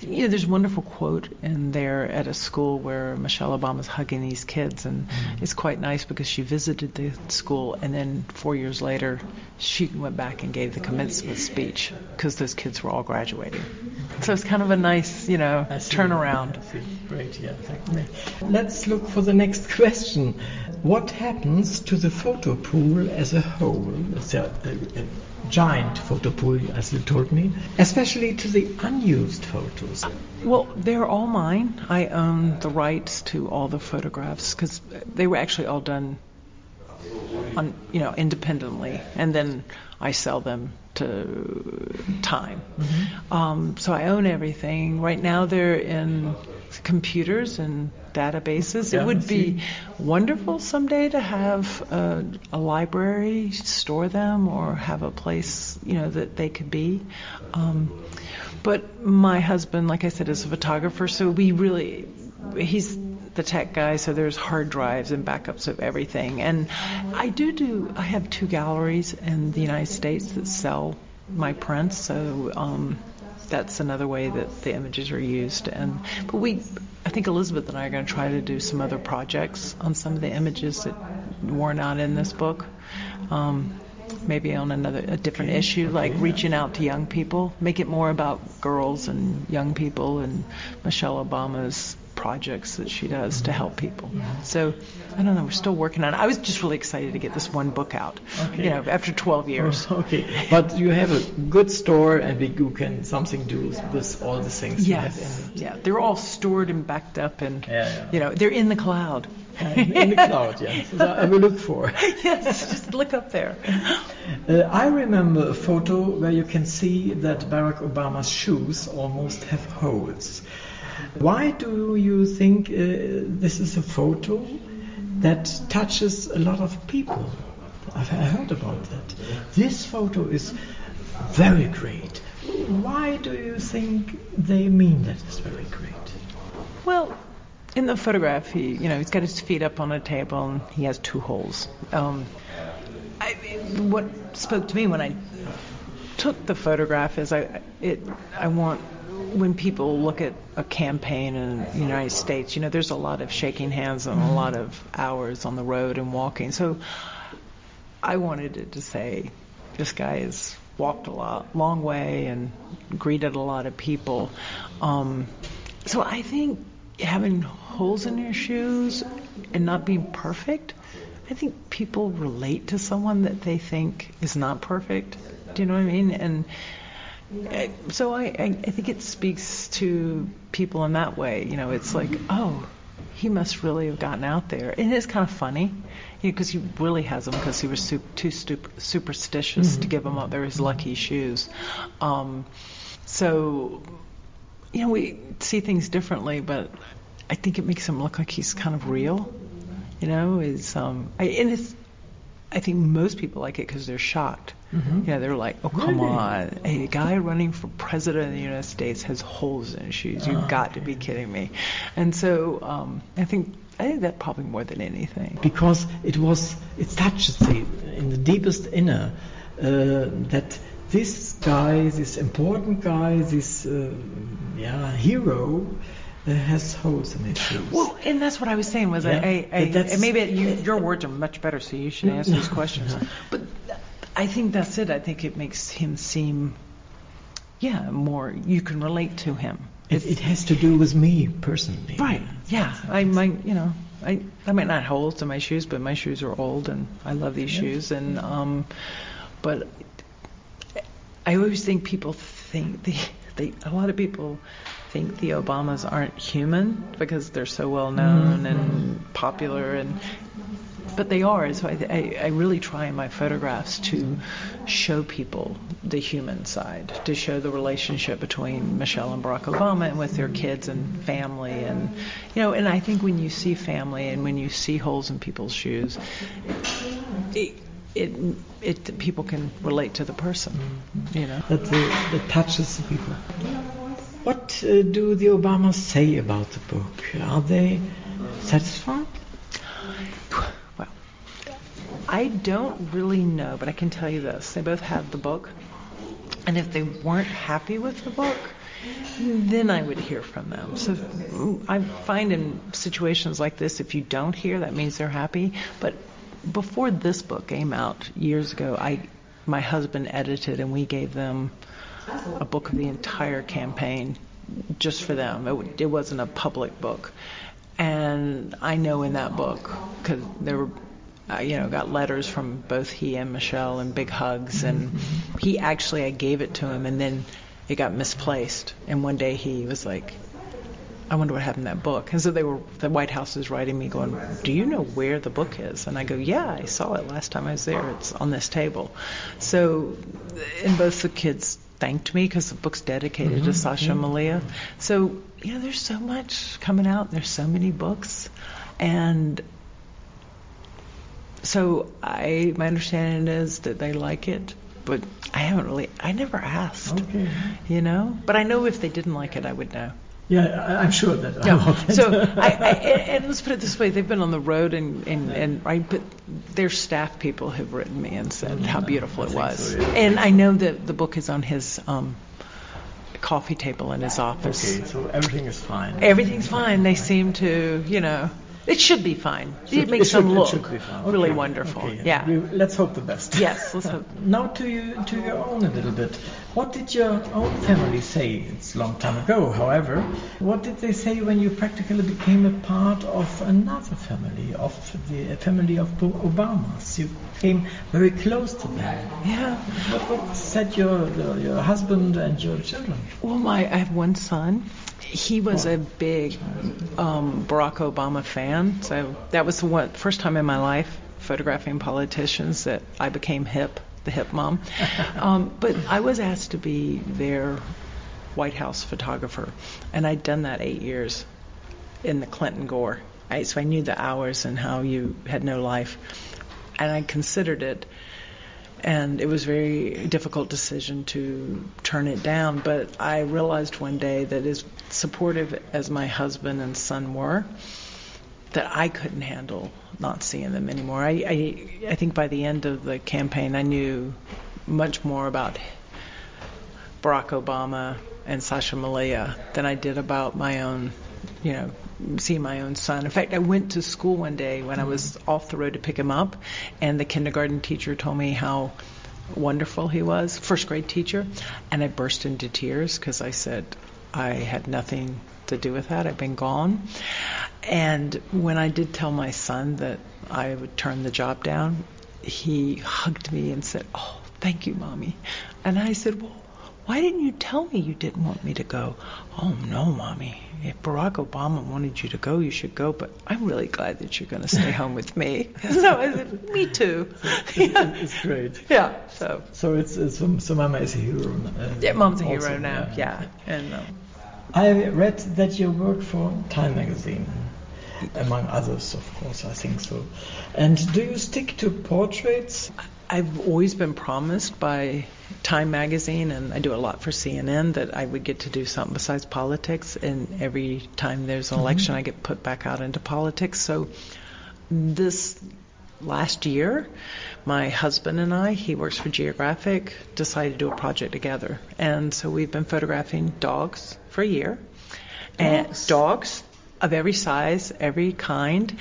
there's a wonderful quote in there at a school where Michelle Obama's hugging these kids, and it's quite nice because she visited the school, and then 4 years later she went back and gave the commencement speech because those kids were all graduating. So it's kind of a nice, you know, turnaround. Great, yeah. Let's look for the next question. What happens to the photo pool as a whole? It's a giant photo pool, as you told me, especially to the unused photos. Well, they're all mine. I own the rights to all the photographs because they were actually all done on, you know, independently, and then I sell them to Time. So I own everything. Right now they're in computers and databases. It would be wonderful someday to have a library store them or have a place, you know, that they could be. But my husband, like I said, is a photographer, so he's the tech guy, so there's hard drives and backups of everything. And I have two galleries in the United States that sell my prints, so that's another way that the images are used. I think Elisabeth and I are going to try to do some other projects on some of the images that were not in this book. Maybe on a different issue, like reaching out to young people, make it more about girls and young people and Michelle Obama's projects that she does to help people. So, I don't know, we're still working on it. I was just really excited to get this one book out, you know, after 12 years. Okay, but you have a good store, and you can something do with all the things you have in it. Yeah, they're all stored and backed up, and, you know, they're in the cloud. In the cloud, yes. That I will look for. Yes, just look up there. I remember a photo where you can see that Barack Obama's shoes almost have holes. Why do you think this is a photo that touches a lot of people? I've heard about that. This photo is very great. Why do you think they mean that it's very great? Well, in the photograph, he's got his feet up on a table and he has two holes. What spoke to me when I took the photograph is when people look at a campaign in the United States, you know, there's a lot of shaking hands and a lot of hours on the road and walking. So I wanted it to say, this guy has walked a long way and greeted a lot of people. So I think having holes in your shoes and not being perfect, I think people relate to someone that they think is not perfect. Do you know what I mean? And so I think it speaks to people in that way. You know, it's like, oh, he must really have gotten out there. And it's kind of funny, you know, because he really has them because he was too superstitious to give them up. They're his lucky shoes. So, you know, we see things differently, but I think it makes him look like he's kind of real. you know, is I think most people like it because they're shocked. Mm-hmm. Yeah, they're like, oh, come on. A guy running for president of the United States has holes in his shoes. You've got to be kidding me. And so I think that probably more than anything. Because it touches in the deepest inner that this guy, this important guy, this hero, has holes in his shoes. Well, and that's what I was saying was your words are much better, so you should answer these questions. No. But I think that's it. I think it makes him seem, more, you can relate to him. It has to do with me personally. Right, I might, I might not have holes in my shoes, but my shoes are old and I love these shoes. And but I always think people think, a lot of people think the Obamas aren't human because they're so well known and popular, but they are. So I really try in my photographs to show people the human side, to show the relationship between Michelle and Barack Obama and with their kids and family. And, and I think when you see family and when you see holes in people's shoes, it people can relate to the person, That touches the people. What do the Obamas say about the book? Are they satisfied? I don't really know, but I can tell you this. They both have the book, and if they weren't happy with the book, then I would hear from them. So I find in situations like this, if you don't hear, that means they're happy. But before this book came out years ago, my husband edited, and we gave them a book of the entire campaign just for them. It wasn't a public book. And I know in that book, because there were... got letters from both he and Michelle and big hugs. And I gave it to him, and then it got misplaced. And one day he was like, I wonder what happened to that book. And so the White House was writing me going, do you know where the book is? And I go, I saw it last time I was there. It's on this table. So, and both the kids thanked me because the book's dedicated to Sasha and Malia. So, there's so much coming out. There's so many books. And... so my understanding is that they like it, but I never asked, But I know if they didn't like it, I would know. Yeah, I'm sure that. No. So, and let's put it this way, they've been on the road but their staff people have written me and said how beautiful it was. So, yeah. And I know that the book is on his coffee table in his office. Okay, so everything is fine. Everything's fine. They seem to, It should be fine. It makes them look really wonderful. Okay. Yeah. Let's hope the best. Yes, let's hope. Now to your own a little bit. What did your own family say? It's a long time ago, however. What did they say when you practically became a part of another family, of the family of Obamas? You came very close to them. Yeah. What said your husband and your children? Well, I have one son. He was a big Barack Obama fan, so that was the first time in my life photographing politicians that I became the hip mom. But I was asked to be their White House photographer, and I'd done that 8 years in the Clinton Gore. So I knew the hours and how you had no life, and I considered it. And it was a very difficult decision to turn it down. But I realized one day that as supportive as my husband and son were, that I couldn't handle not seeing them anymore. I think by the end of the campaign, I knew much more about Barack Obama and Sasha Malia than I did about my own, see my own son. In fact, I went to school one day when I was off the road to pick him up, and the kindergarten teacher told me how wonderful he was, first grade teacher, and I burst into tears because I said I had nothing to do with that. I've been gone. And when I did tell my son that I would turn the job down, he hugged me and said, oh, thank you, Mommy. And I said, well, why didn't you tell me you didn't want me to go? Oh, no, Mommy. If Barack Obama wanted you to go, you should go, but I'm really glad that you're going to stay home with me. So I said, me too. It's great. Yeah. So it's Mama is a hero now. Yeah, Mom's a hero now, yeah. And I read that you worked for Time Magazine. among others, of course, I think so. And do you stick to portraits? I've always been promised by Time Magazine, and I do a lot for CNN, that I would get to do something besides politics, and every time there's an election, I get put back out into politics. So this last year, my husband and I, he works for Geographic, decided to do a project together. And so we've been photographing dogs for a year. Dogs? And dogs of every size, every kind.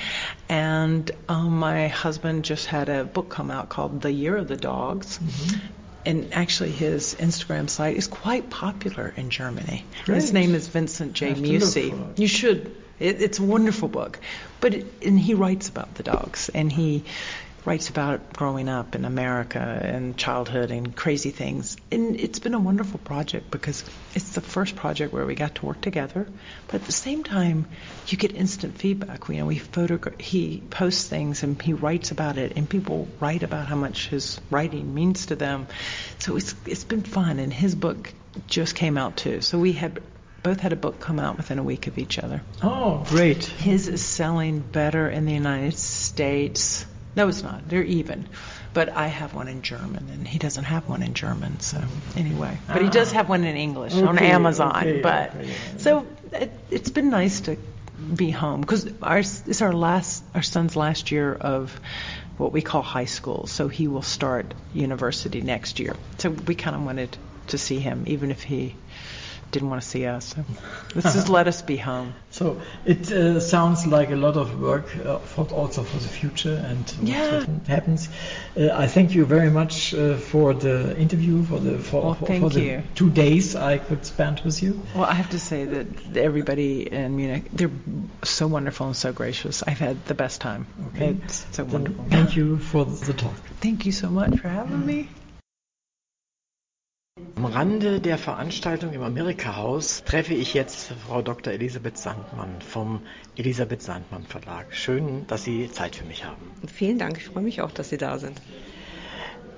And my husband just had a book come out called The Year of the Dogs. Mm-hmm. And actually his Instagram site is quite popular in Germany. His name is Vincent J. Musi. You should. It's a wonderful book. But and he writes about the dogs. And he writes about growing up in America and childhood and crazy things. And it's been a wonderful project because it's the first project where we got to work together. But at the same time, you get instant feedback. You know, he posts things and he writes about it, and people write about how much his writing means to them. So it's been fun, and his book just came out too. So we had both had a book come out within a week of each other. Oh, great. His is selling better in the United States. No, it's not. They're even. But I have one in German, and he doesn't have one in German. So anyway. But he does have one in English on Amazon. So it's been nice to be home because it's our son's last year of what we call high school. So he will start university next year. So we kind of wanted to see him, even if he didn't want to see us. So let's just let us be home. So it sounds like a lot of work also for the future and what happens. I thank you very much for the interview, for the 2 days I could spend with you. Well, I have to say that everybody in Munich, they're so wonderful and so gracious. I've had the best time. Okay. It's so wonderful. Thank you for the talk. Thank you so much for having me. Am Rande der Veranstaltung im Amerika Haus treffe ich jetzt Frau Dr. Elisabeth Sandmann vom Elisabeth Sandmann Verlag. Schön, dass Sie Zeit für mich haben. Vielen Dank, ich freue mich auch, dass Sie da sind.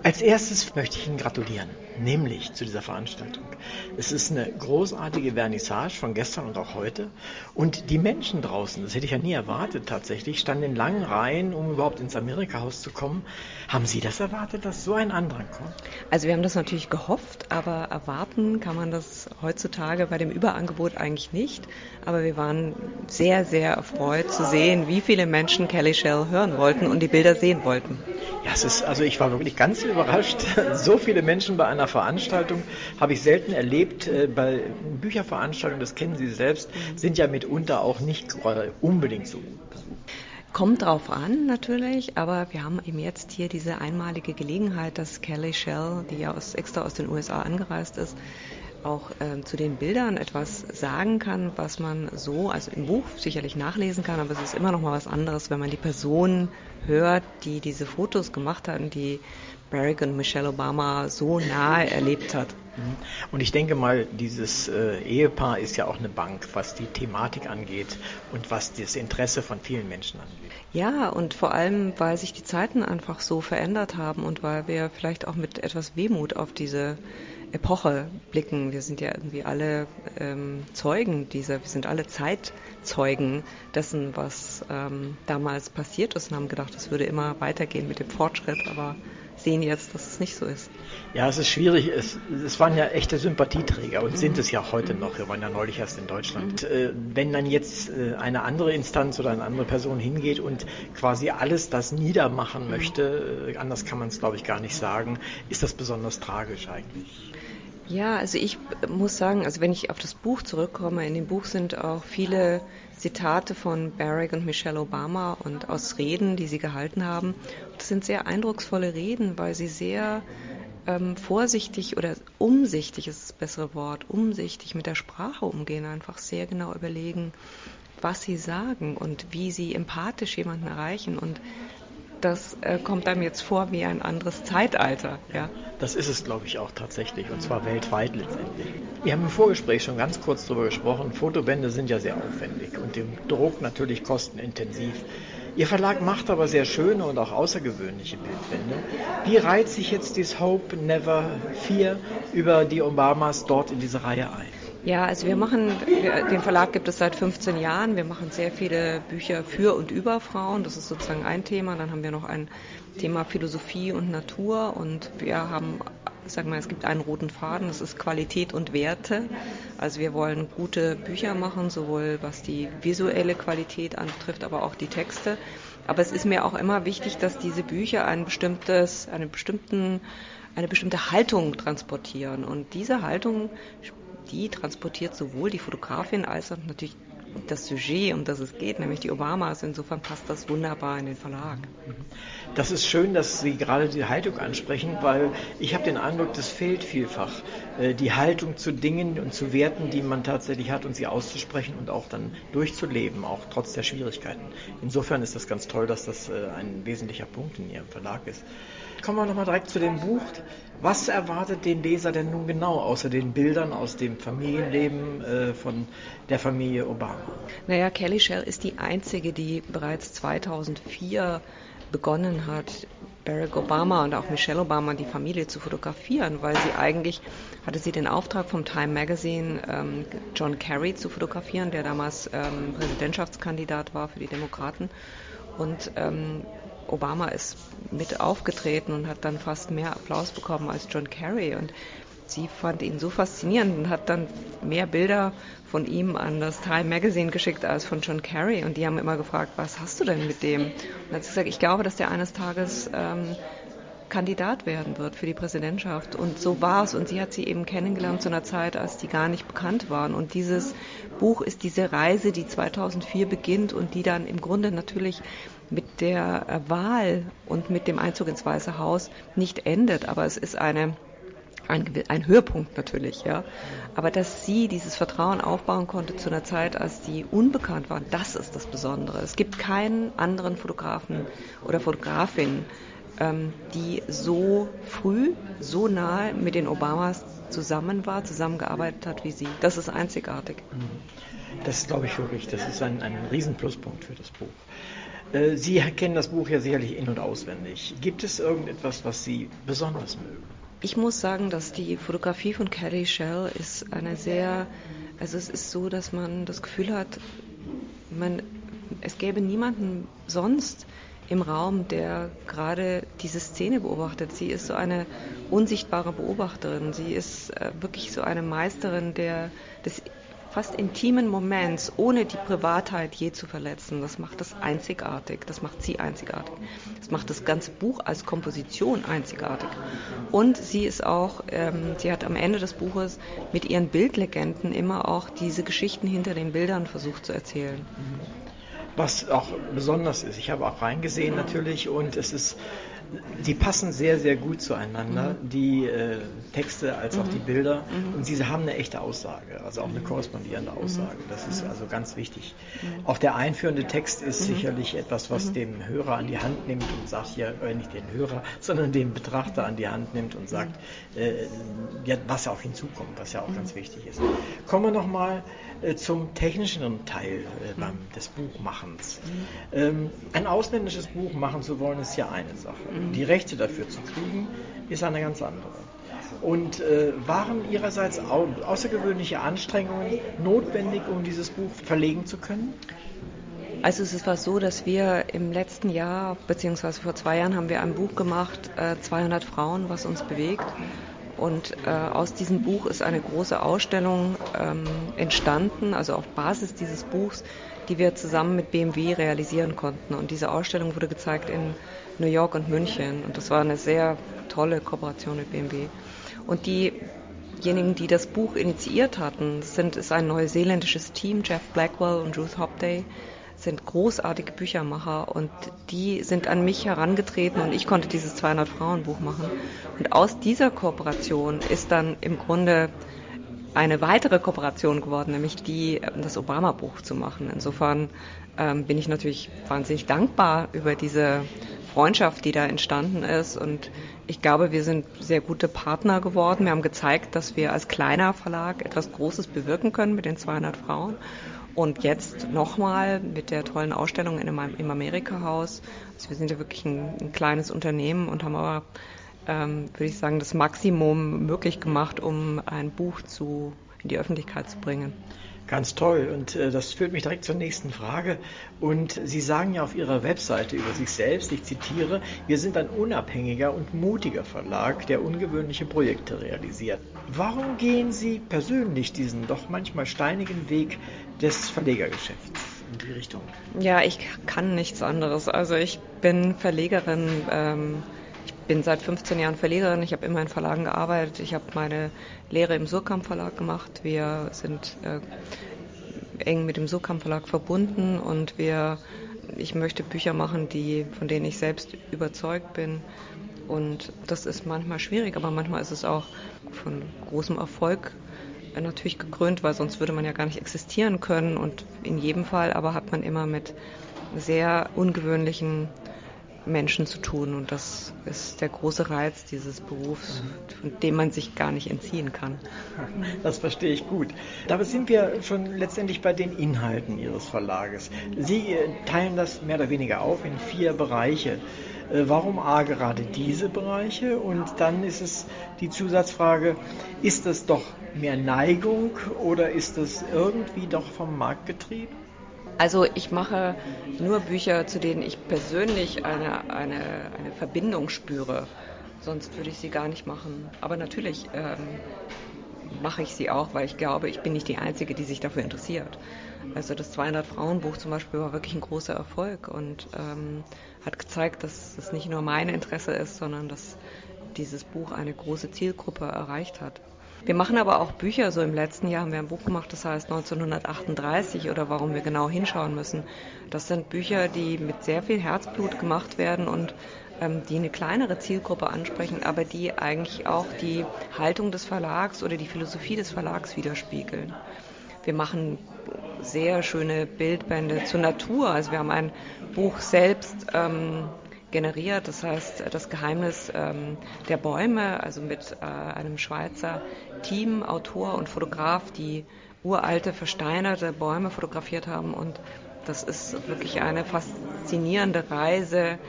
Als erstes möchte ich Ihnen gratulieren, nämlich zu dieser Veranstaltung. Es ist eine großartige Vernissage von gestern und auch heute. Und die Menschen draußen, das hätte ich ja nie erwartet tatsächlich, standen in langen Reihen, um überhaupt ins Amerika-Haus zu kommen. Haben Sie das erwartet, dass so ein Andrang kommt? Also wir haben das natürlich gehofft, aber erwarten kann man das heutzutage bei dem Überangebot eigentlich nicht. Aber wir waren sehr, sehr erfreut zu sehen, wie viele Menschen Callie Shell hören wollten und die Bilder sehen wollten. Ja, ich war wirklich ganz überrascht. So viele Menschen bei einer Veranstaltung habe ich selten erlebt. Bei Bücherveranstaltungen, das kennen Sie selbst, sind ja mitunter auch nicht unbedingt so gut besucht. Kommt drauf an natürlich, aber wir haben eben jetzt hier diese einmalige Gelegenheit, dass Callie Shell, die ja extra aus den USA angereist ist, auch zu den Bildern etwas sagen kann, was man so, also im Buch sicherlich nachlesen kann, aber es ist immer noch mal was anderes, wenn man die Personen hört, die diese Fotos gemacht haben, die Barack und Michelle Obama so nahe erlebt hat. Und ich denke mal, dieses Ehepaar ist ja auch eine Bank, was die Thematik angeht und was das Interesse von vielen Menschen angeht. Ja, und vor allem, weil sich die Zeiten einfach so verändert haben und weil wir vielleicht auch mit etwas Wehmut auf diese Epoche blicken. Wir sind ja irgendwie alle wir sind alle Zeitzeugen dessen, was damals passiert ist und haben gedacht, es würde immer weitergehen mit dem Fortschritt, aber sehen jetzt, dass es nicht so ist. Ja, es ist schwierig. Es waren ja echte Sympathieträger und sind es ja heute noch. Wir waren ja neulich erst in Deutschland. Wenn dann jetzt eine andere Instanz oder eine andere Person hingeht und quasi alles das niedermachen möchte, anders kann man es, glaube ich, gar nicht sagen, ist das besonders tragisch eigentlich. Ja, also ich muss sagen, also wenn ich auf das Buch zurückkomme, in dem Buch sind auch viele Zitate von Barack und Michelle Obama und aus Reden, die sie gehalten haben. Das sind sehr eindrucksvolle Reden, weil sie sehr vorsichtig oder umsichtig ist das bessere Wort, umsichtig mit der Sprache umgehen, einfach sehr genau überlegen, was sie sagen und wie sie empathisch jemanden erreichen. Und das kommt einem jetzt vor wie ein anderes Zeitalter. Ja. Das ist es, glaube ich, auch tatsächlich, und zwar weltweit letztendlich. Wir haben im Vorgespräch schon ganz kurz darüber gesprochen, Fotobände sind ja sehr aufwendig und dem Druck natürlich kostenintensiv. Ihr Verlag macht aber sehr schöne und auch außergewöhnliche Bildbände. Wie reiht sich jetzt dieses Hope Never Fear über die Obamas dort in diese Reihe ein? Ja, also den Verlag gibt es seit 15 Jahren. Wir machen sehr viele Bücher für und über Frauen. Das ist sozusagen ein Thema. Dann haben wir noch ein Thema Philosophie und Natur. Und wir haben, sagen wir mal, es gibt einen roten Faden. Das ist Qualität und Werte. Also wir wollen gute Bücher machen, sowohl was die visuelle Qualität anbetrifft, aber auch die Texte. Aber es ist mir auch immer wichtig, dass diese Bücher eine bestimmte Haltung transportieren. Und diese Haltung, die transportiert sowohl die Fotografin als auch natürlich das Sujet, um das es geht, nämlich die Obamas. Insofern passt das wunderbar in den Verlag. Das ist schön, dass Sie gerade die Haltung ansprechen, weil ich habe den Eindruck, das fehlt vielfach. Die Haltung zu Dingen und zu Werten, die man tatsächlich hat und sie auszusprechen und auch dann durchzuleben, auch trotz der Schwierigkeiten. Insofern ist das ganz toll, dass das ein wesentlicher Punkt in Ihrem Verlag ist. Kommen wir nochmal direkt zu dem Buch. Was erwartet den Leser denn nun genau, außer den Bildern aus dem Familienleben von der Familie Obama? Naja, Callie Shell ist die einzige, die bereits 2004 begonnen hat, Barack Obama und auch Michelle Obama, die Familie, zu fotografieren, weil sie eigentlich, hatte sie den Auftrag vom Time Magazine, John Kerry zu fotografieren, der damals Präsidentschaftskandidat war für die Demokraten. Und Obama ist mit aufgetreten und hat dann fast mehr Applaus bekommen als John Kerry. Und sie fand ihn so faszinierend und hat dann mehr Bilder von ihm an das Time Magazine geschickt als von John Kerry. Und die haben immer gefragt, was hast du denn mit dem? Und dann hat sie gesagt, ich glaube, dass der eines Tages Kandidat werden wird für die Präsidentschaft. Und so war es. Und sie hat sie eben kennengelernt zu einer Zeit, als die gar nicht bekannt waren. Und dieses Buch ist diese Reise, die 2004 beginnt und die dann im Grunde natürlich mit der Wahl und mit dem Einzug ins Weiße Haus nicht endet. Aber es ist ein Höhepunkt natürlich, ja. Aber dass sie dieses Vertrauen aufbauen konnte zu einer Zeit, als die unbekannt waren, das ist das Besondere. Es gibt keinen anderen Fotografen oder Fotografin, die so früh, so nahe mit den Obamas zusammengearbeitet hat wie sie. Das ist einzigartig. Das glaube ich wirklich. Das ist ein Riesenpluspunkt für das Buch. Sie kennen das Buch ja sicherlich in- und auswendig. Gibt es irgendetwas, was Sie besonders mögen? Ich muss sagen, dass die Fotografie von Callie Shell ist es ist so, dass man das Gefühl hat, es gäbe niemanden sonst im Raum, der gerade diese Szene beobachtet. Sie ist so eine unsichtbare Beobachterin. Sie ist wirklich so eine Meisterin des fast intimen Moments, ohne die Privatheit je zu verletzen. Das macht das einzigartig, das macht sie einzigartig. Das macht das ganze Buch als Komposition einzigartig. Und sie ist auch, sie hat am Ende des Buches mit ihren Bildlegenden immer auch diese Geschichten hinter den Bildern versucht zu erzählen. Was auch besonders ist, ich habe auch reingesehen natürlich, und die passen sehr, sehr gut zueinander, die Texte als auch die Bilder. Und sie haben eine echte Aussage, also auch eine korrespondierende Aussage. Das ist also ganz wichtig. Auch der einführende Text ist sicherlich etwas, was dem Hörer an die Hand nimmt und sagt, ja, nicht den Hörer, sondern den Betrachter an die Hand nimmt und sagt, was ja auch hinzukommt, was ja auch ganz wichtig ist. Kommen wir nochmal zum technischen Teil des Buchmachens. Ein ausländisches Buch machen zu wollen, ist ja eine Sache. Die Rechte dafür zu kriegen, ist eine ganz andere. Und waren ihrerseits außergewöhnliche Anstrengungen notwendig, um dieses Buch verlegen zu können? Also es war so, dass wir im letzten Jahr, beziehungsweise vor 2 Jahren, haben wir ein Buch gemacht, 200 Frauen, was uns bewegt. Und aus diesem Buch ist eine große Ausstellung entstanden, also auf Basis dieses Buchs, die wir zusammen mit BMW realisieren konnten. Und diese Ausstellung wurde gezeigt in New York und München. Und das war eine sehr tolle Kooperation mit BMW. Und diejenigen, die das Buch initiiert hatten, ist ein neuseeländisches Team. Jeff Blackwell und Ruth Hopday sind großartige Büchermacher, und die sind an mich herangetreten und ich konnte dieses 200-Frauen-Buch machen. Und aus dieser Kooperation ist dann im Grunde eine weitere Kooperation geworden, nämlich das Obama-Buch zu machen. Insofern bin ich natürlich wahnsinnig dankbar über diese Freundschaft, die da entstanden ist, und ich glaube, wir sind sehr gute Partner geworden. Wir haben gezeigt, dass wir als kleiner Verlag etwas Großes bewirken können mit den 200 Frauen. Und jetzt nochmal mit der tollen Ausstellung im Amerika Haus. Also wir sind ja wirklich ein kleines Unternehmen und haben aber, würde ich sagen, das Maximum möglich gemacht, um ein Buch zu in die Öffentlichkeit zu bringen. Ganz toll, und das führt mich direkt zur nächsten Frage. Und Sie sagen ja auf Ihrer Webseite über sich selbst, ich zitiere, wir sind ein unabhängiger und mutiger Verlag, der ungewöhnliche Projekte realisiert. Warum gehen Sie persönlich diesen doch manchmal steinigen Weg des Verlegergeschäfts in die Richtung? Ja, ich kann nichts anderes. Also ich bin Verlegerin, bin seit 15 Jahren Verlegerin, ich habe immer in Verlagen gearbeitet, ich habe meine Lehre im Suhrkamp Verlag gemacht, wir sind eng mit dem Suhrkamp Verlag verbunden und ich möchte Bücher machen, von denen ich selbst überzeugt bin, und das ist manchmal schwierig, aber manchmal ist es auch von großem Erfolg natürlich gekrönt, weil sonst würde man ja gar nicht existieren können, und in jedem Fall aber hat man immer mit sehr ungewöhnlichen Menschen zu tun, und das ist der große Reiz dieses Berufs, von dem man sich gar nicht entziehen kann. Das verstehe ich gut. Dabei sind wir schon letztendlich bei den Inhalten Ihres Verlages. Sie teilen das mehr oder weniger auf in 4 Bereiche. Warum gerade diese Bereiche? Und dann ist es die Zusatzfrage, ist das doch mehr Neigung oder ist das irgendwie doch vom Markt getrieben? Also ich mache nur Bücher, zu denen ich persönlich eine Verbindung spüre, sonst würde ich sie gar nicht machen. Aber natürlich mache ich sie auch, weil ich glaube, ich bin nicht die Einzige, die sich dafür interessiert. Also das 200-Frauen-Buch zum Beispiel war wirklich ein großer Erfolg und hat gezeigt, dass es nicht nur mein Interesse ist, sondern dass dieses Buch eine große Zielgruppe erreicht hat. Wir machen aber auch Bücher, so im letzten Jahr haben wir ein Buch gemacht, das heißt 1938 oder warum wir genau hinschauen müssen. Das sind Bücher, die mit sehr viel Herzblut gemacht werden und die eine kleinere Zielgruppe ansprechen, aber die eigentlich auch die Haltung des Verlags oder die Philosophie des Verlags widerspiegeln. Wir machen sehr schöne Bildbände zur Natur, also wir haben ein Buch selbst generiert, das heißt das Geheimnis der Bäume, also mit einem Schweizer Team, Autor und Fotograf, die uralte, versteinerte Bäume fotografiert haben, und das ist wirklich eine faszinierende Reise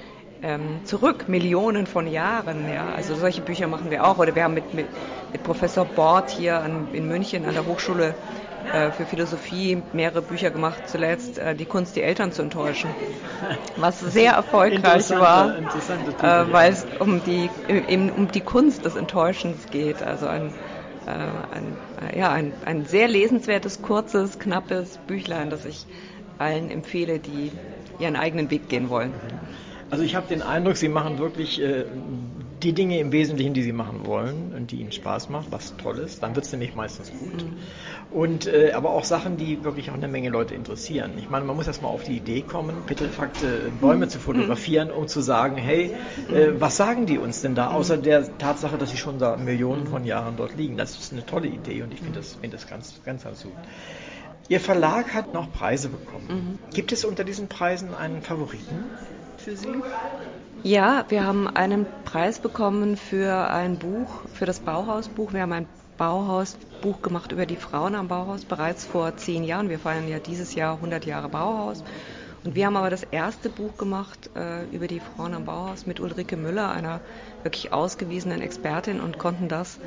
zurück, Millionen von Jahren. Ja. Also solche Bücher machen wir auch, oder wir haben mit Professor Bort hier in München an der Hochschule für Philosophie mehrere Bücher gemacht, zuletzt Die Kunst, die Eltern zu enttäuschen, was sehr erfolgreich war, weil es um die Kunst des Enttäuschens geht. Also ein sehr lesenswertes, kurzes, knappes Büchlein, das ich allen empfehle, die ihren eigenen Weg gehen wollen. Also ich habe den Eindruck, Sie machen wirklich die Dinge im Wesentlichen, die Sie machen wollen und die Ihnen Spaß machen, was toll ist, dann wird es nämlich meistens gut. Und aber auch Sachen, die wirklich auch eine Menge Leute interessieren. Ich meine, man muss erstmal auf die Idee kommen, Pittelfakte Bäume zu fotografieren, um zu sagen, hey, was sagen die uns denn da, außer der Tatsache, dass sie schon da Millionen von Jahren dort liegen. Das ist eine tolle Idee und ich finde das ganz, ganz, ganz gut. Ihr Verlag hat noch Preise bekommen. Gibt es unter diesen Preisen einen Favoriten für Sie? Ja, wir haben einen Preis bekommen für ein Buch, für das Bauhausbuch. Wir haben ein Bauhausbuch gemacht über die Frauen am Bauhaus bereits vor 10 Jahren. Wir feiern ja dieses Jahr 100 Jahre Bauhaus. Und wir haben aber das erste Buch gemacht über die Frauen am Bauhaus mit Ulrike Müller, einer wirklich ausgewiesenen Expertin, und konnten das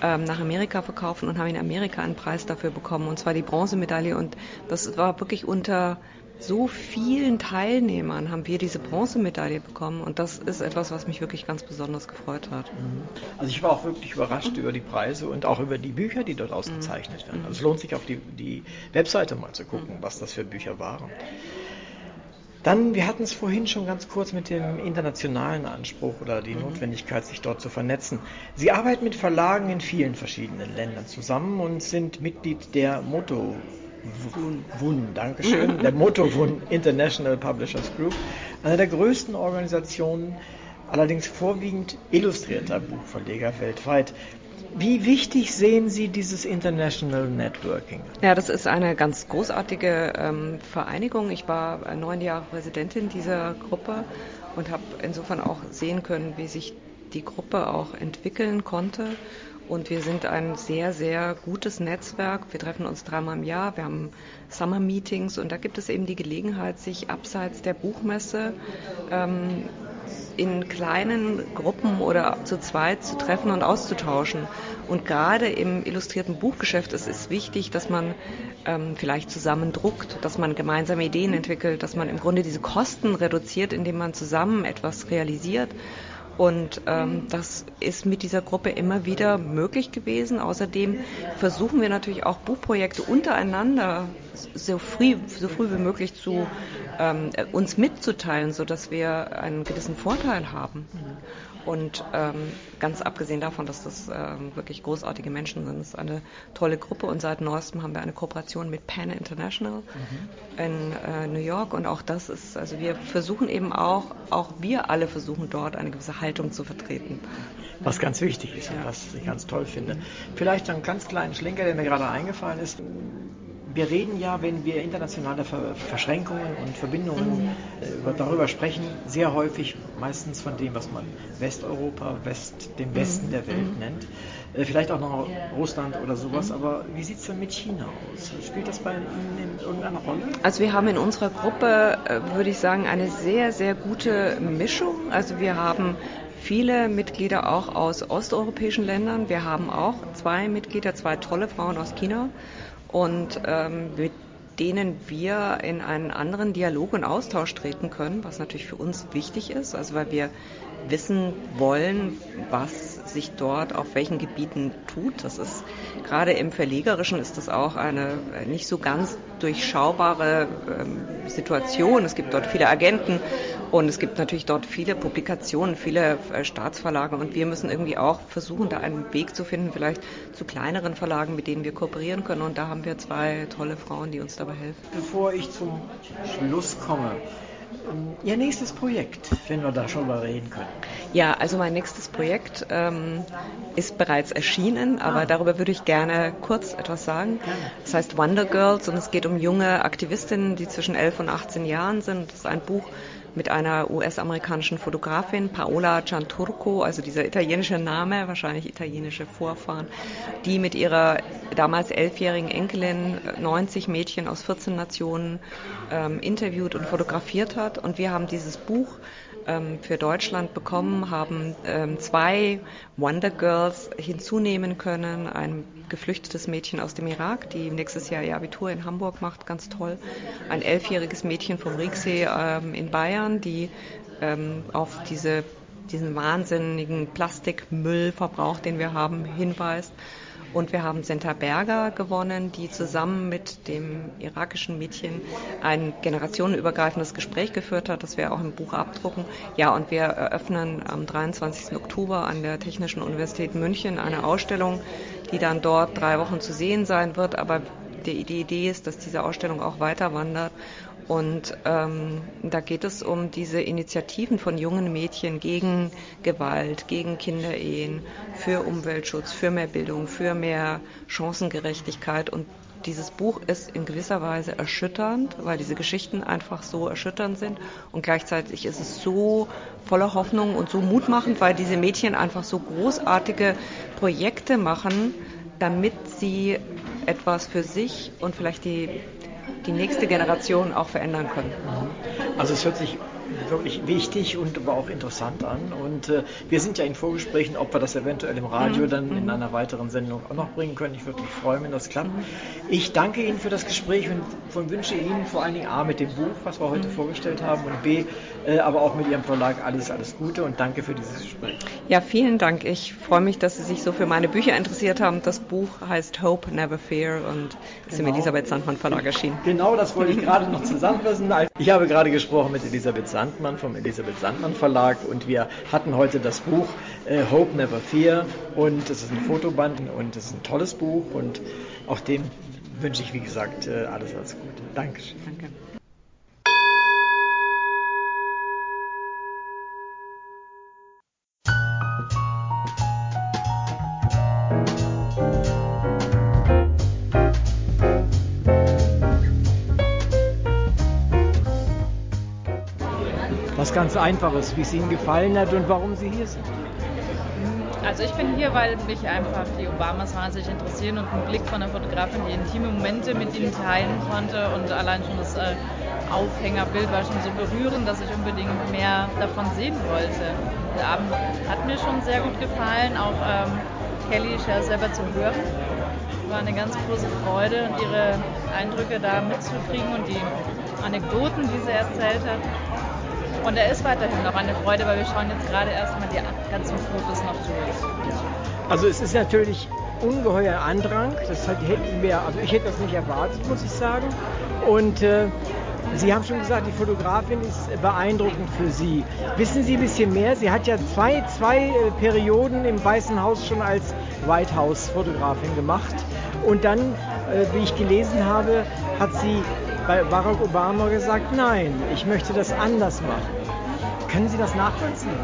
nach Amerika verkaufen und haben in Amerika einen Preis dafür bekommen, und zwar die Bronzemedaille. Und das war wirklich unter so vielen Teilnehmern haben wir diese Bronzemedaille bekommen, und das ist etwas, was mich wirklich ganz besonders gefreut hat. Also ich war auch wirklich überrascht über die Preise und auch über die Bücher, die dort ausgezeichnet werden. Also es lohnt sich, auf die Webseite mal zu gucken, was das für Bücher waren. Dann, wir hatten es vorhin schon ganz kurz mit dem internationalen Anspruch oder die Notwendigkeit, sich dort zu vernetzen. Sie arbeiten mit Verlagen in vielen verschiedenen Ländern zusammen und sind Mitglied der Motovun International Publishers Group, einer der größten Organisationen, allerdings vorwiegend illustrierter Buchverleger weltweit. Wie wichtig sehen Sie dieses International Networking? Ja, das ist eine ganz großartige Vereinigung. Ich war 9 Jahre Präsidentin dieser Gruppe und habe insofern auch sehen können, wie sich die Gruppe auch entwickeln konnte. Und wir sind ein sehr, sehr gutes Netzwerk. Wir treffen uns 3-mal im Jahr. Wir haben Summer-Meetings, und da gibt es eben die Gelegenheit, sich abseits der Buchmesse in kleinen Gruppen oder zu zweit zu treffen und auszutauschen. Und gerade im illustrierten Buchgeschäft ist es wichtig, dass man vielleicht zusammen druckt, dass man gemeinsame Ideen entwickelt, dass man im Grunde diese Kosten reduziert, indem man zusammen etwas realisiert. Und das ist mit dieser Gruppe immer wieder möglich gewesen. Außerdem versuchen wir natürlich auch Buchprojekte untereinander so früh wie möglich zu uns mitzuteilen, sodass wir einen gewissen Vorteil haben. Und ganz abgesehen davon, dass das wirklich großartige Menschen sind, ist eine tolle Gruppe. Und seit neuestem haben wir eine Kooperation mit PAN International in New York. Und auch das ist, also wir versuchen eben auch wir alle versuchen dort eine gewisse Haltung zu vertreten. Was ganz wichtig ist und was ich ganz toll finde. Vielleicht einen ganz kleinen Schlenker, der mir gerade eingefallen ist. Wir reden ja, wenn wir internationale Verschränkungen und Verbindungen darüber sprechen, sehr häufig meistens von dem, was man Westeuropa, den Westen der Welt nennt. Vielleicht auch noch Russland oder sowas. Aber wie sieht es denn mit China aus? Spielt das bei Ihnen irgendeine Rolle? Also wir haben in unserer Gruppe, würde ich sagen, eine sehr, sehr gute Mischung. Also wir haben viele Mitglieder auch aus osteuropäischen Ländern. Wir haben auch zwei tolle Frauen aus China. Und mit denen wir in einen anderen Dialog und Austausch treten können, was natürlich für uns wichtig ist, also weil wir wissen wollen, was sich dort auf welchen Gebieten tut. Das ist gerade im Verlegerischen ist das auch eine nicht so ganz durchschaubare Situation. Es gibt dort viele Agenten und es gibt natürlich dort viele Publikationen, viele Staatsverlage und wir müssen irgendwie auch versuchen, da einen Weg zu finden, vielleicht zu kleineren Verlagen, mit denen wir kooperieren können und da haben wir zwei tolle Frauen, die uns dabei helfen. Bevor ich zum Schluss komme, Ihr nächstes Projekt, wenn wir da schon mal reden können. Ja, also mein nächstes Projekt ist bereits erschienen, aber darüber würde ich gerne kurz etwas sagen. Es heißt Wonder Girls und es geht um junge Aktivistinnen, die zwischen 11 und 18 Jahren sind. Das ist ein Buch mit einer US-amerikanischen Fotografin, Paola Gianturco, also dieser italienische Name, wahrscheinlich italienische Vorfahren, die mit ihrer damals 11-jährigen Enkelin 90 Mädchen aus 14 Nationen interviewt und fotografiert hat. Und wir haben dieses Buch für Deutschland bekommen, haben zwei Wonder Girls hinzunehmen können, ein geflüchtetes Mädchen aus dem Irak, die nächstes Jahr ihr Abitur in Hamburg macht, ganz toll, ein 11-jähriges Mädchen vom Rieksee in Bayern, die auf diesen wahnsinnigen Plastikmüllverbrauch, den wir haben, hinweist. Und wir haben Senta Berger gewonnen, die zusammen mit dem irakischen Mädchen ein generationenübergreifendes Gespräch geführt hat, das wir auch im Buch abdrucken. Ja, und wir eröffnen am 23. Oktober an der Technischen Universität München eine Ausstellung, die dann dort 3 Wochen zu sehen sein wird. Aber die Idee ist, dass diese Ausstellung auch weiter wandert. Und da geht es um diese Initiativen von jungen Mädchen gegen Gewalt, gegen Kinderehen, für Umweltschutz, für mehr Bildung, für mehr Chancengerechtigkeit. Und dieses Buch ist in gewisser Weise erschütternd, weil diese Geschichten einfach so erschütternd sind. Und gleichzeitig ist es so voller Hoffnung und so mutmachend, weil diese Mädchen einfach so großartige Projekte machen, damit sie etwas für sich und vielleicht die nächste Generation auch verändern können. Also es hört sich wirklich wichtig und aber auch interessant an und wir sind ja in Vorgesprächen, ob wir das eventuell im Radio dann in einer weiteren Sendung auch noch bringen können. Ich würde mich freuen, wenn das klappt. Ich danke Ihnen für das Gespräch und wünsche Ihnen vor allen Dingen A, mit dem Buch, was wir heute vorgestellt haben und B, aber auch mit Ihrem Verlag alles Gute und danke für dieses Gespräch. Ja, vielen Dank. Ich freue mich, dass Sie sich so für meine Bücher interessiert haben. Das Buch heißt Hope Never Fear und ist im Elisabeth Sandmann Verlag erschienen. Genau, das wollte ich gerade noch zusammenfassen. Ich habe gerade gesprochen mit Elisabeth Sandmann vom Elisabeth Sandmann Verlag und wir hatten heute das Buch Hope Never Fear und es ist ein Fotoband und es ist ein tolles Buch und auch dem wünsche ich, wie gesagt, alles Gute. Dankeschön. Danke. Ganz Einfaches, wie es Ihnen gefallen hat und warum Sie hier sind. Also ich bin hier, weil mich einfach die Obamas wahnsinnig interessieren und ein Blick von einer Fotografin, die intime Momente mit ihnen teilen konnte und allein schon das Aufhängerbild war schon so berührend, dass ich unbedingt mehr davon sehen wollte. Der Abend hat mir schon sehr gut gefallen, auch Callie Shell selber zu hören. War eine ganz große Freude, und ihre Eindrücke da mitzukriegen und die Anekdoten, die sie erzählt hat. Und er ist weiterhin noch eine Freude, weil wir schauen jetzt gerade erstmal die ganzen Fotos noch durch. Ja. Also es ist natürlich ungeheuer Andrang, das hätten wir, also ich hätte das nicht erwartet, muss ich sagen. Und Sie haben schon gesagt, die Fotografin ist beeindruckend für Sie. Wissen Sie ein bisschen mehr? Sie hat ja zwei Perioden im Weißen Haus schon als White House-Fotografin gemacht. Und dann, wie ich gelesen habe, hat sie bei Barack Obama gesagt, nein, ich möchte das anders machen. Können Sie das nachvollziehen?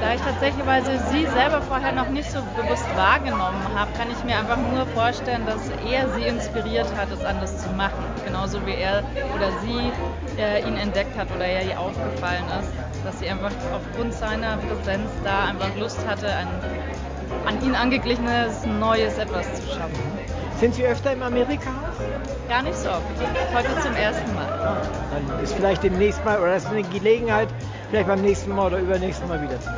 Da ich tatsächlich, weil sie selber vorher noch nicht so bewusst wahrgenommen habe, kann ich mir einfach nur vorstellen, dass er sie inspiriert hat, es anders zu machen. Genauso wie er oder sie ihn entdeckt hat oder er ihr aufgefallen ist. Dass sie einfach aufgrund seiner Präsenz da einfach Lust hatte, an ihn angeglichenes neues Etwas zu schaffen. Sind Sie öfter im Amerika-Haus? Gar nicht so oft. Heute zum ersten Mal. Dann ist vielleicht demnächst mal, oder ist eine Gelegenheit, vielleicht beim nächsten Mal oder übernächsten Mal wiederzukommen.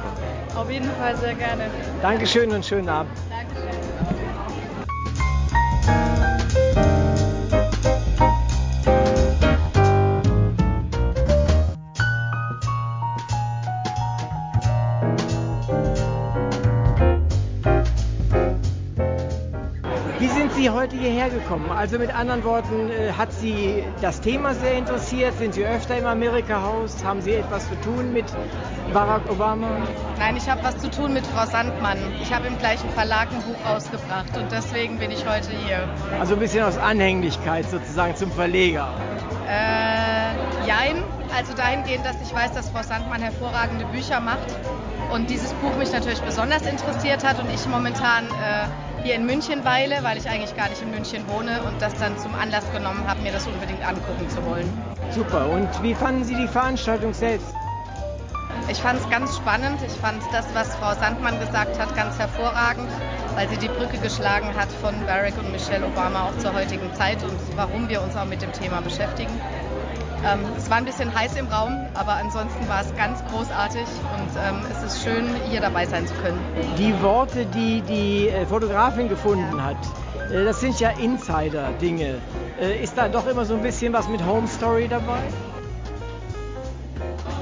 Auf jeden Fall sehr gerne. Dankeschön und schönen Abend. Dankeschön. Wie sind Sie heute hierher gekommen? Also mit anderen Worten, hat Sie das Thema sehr interessiert? Sind Sie öfter im Amerika-Haus? Haben Sie etwas zu tun mit Barack Obama? Nein, ich habe was zu tun mit Frau Sandmann. Ich habe im gleichen Verlag ein Buch rausgebracht und deswegen bin ich heute hier. Also ein bisschen aus Anhänglichkeit sozusagen zum Verleger. Jein. Also dahingehend, dass ich weiß, dass Frau Sandmann hervorragende Bücher macht und dieses Buch mich natürlich besonders interessiert hat und ich momentan hier in München weile, weil ich eigentlich gar nicht in München wohne und das dann zum Anlass genommen habe, mir das unbedingt angucken zu wollen. Super. Und wie fanden Sie die Veranstaltung selbst? Ich fand es ganz spannend. Ich fand das, was Frau Sandmann gesagt hat, ganz hervorragend, weil sie die Brücke geschlagen hat von Barack und Michelle Obama auch zur heutigen Zeit und warum wir uns auch mit dem Thema beschäftigen. Es war ein bisschen heiß im Raum, aber ansonsten war es ganz großartig und es ist schön, hier dabei sein zu können. Die Worte, die die Fotografin gefunden hat, das sind ja Insider-Dinge. Ist da doch immer so ein bisschen was mit Home Story dabei?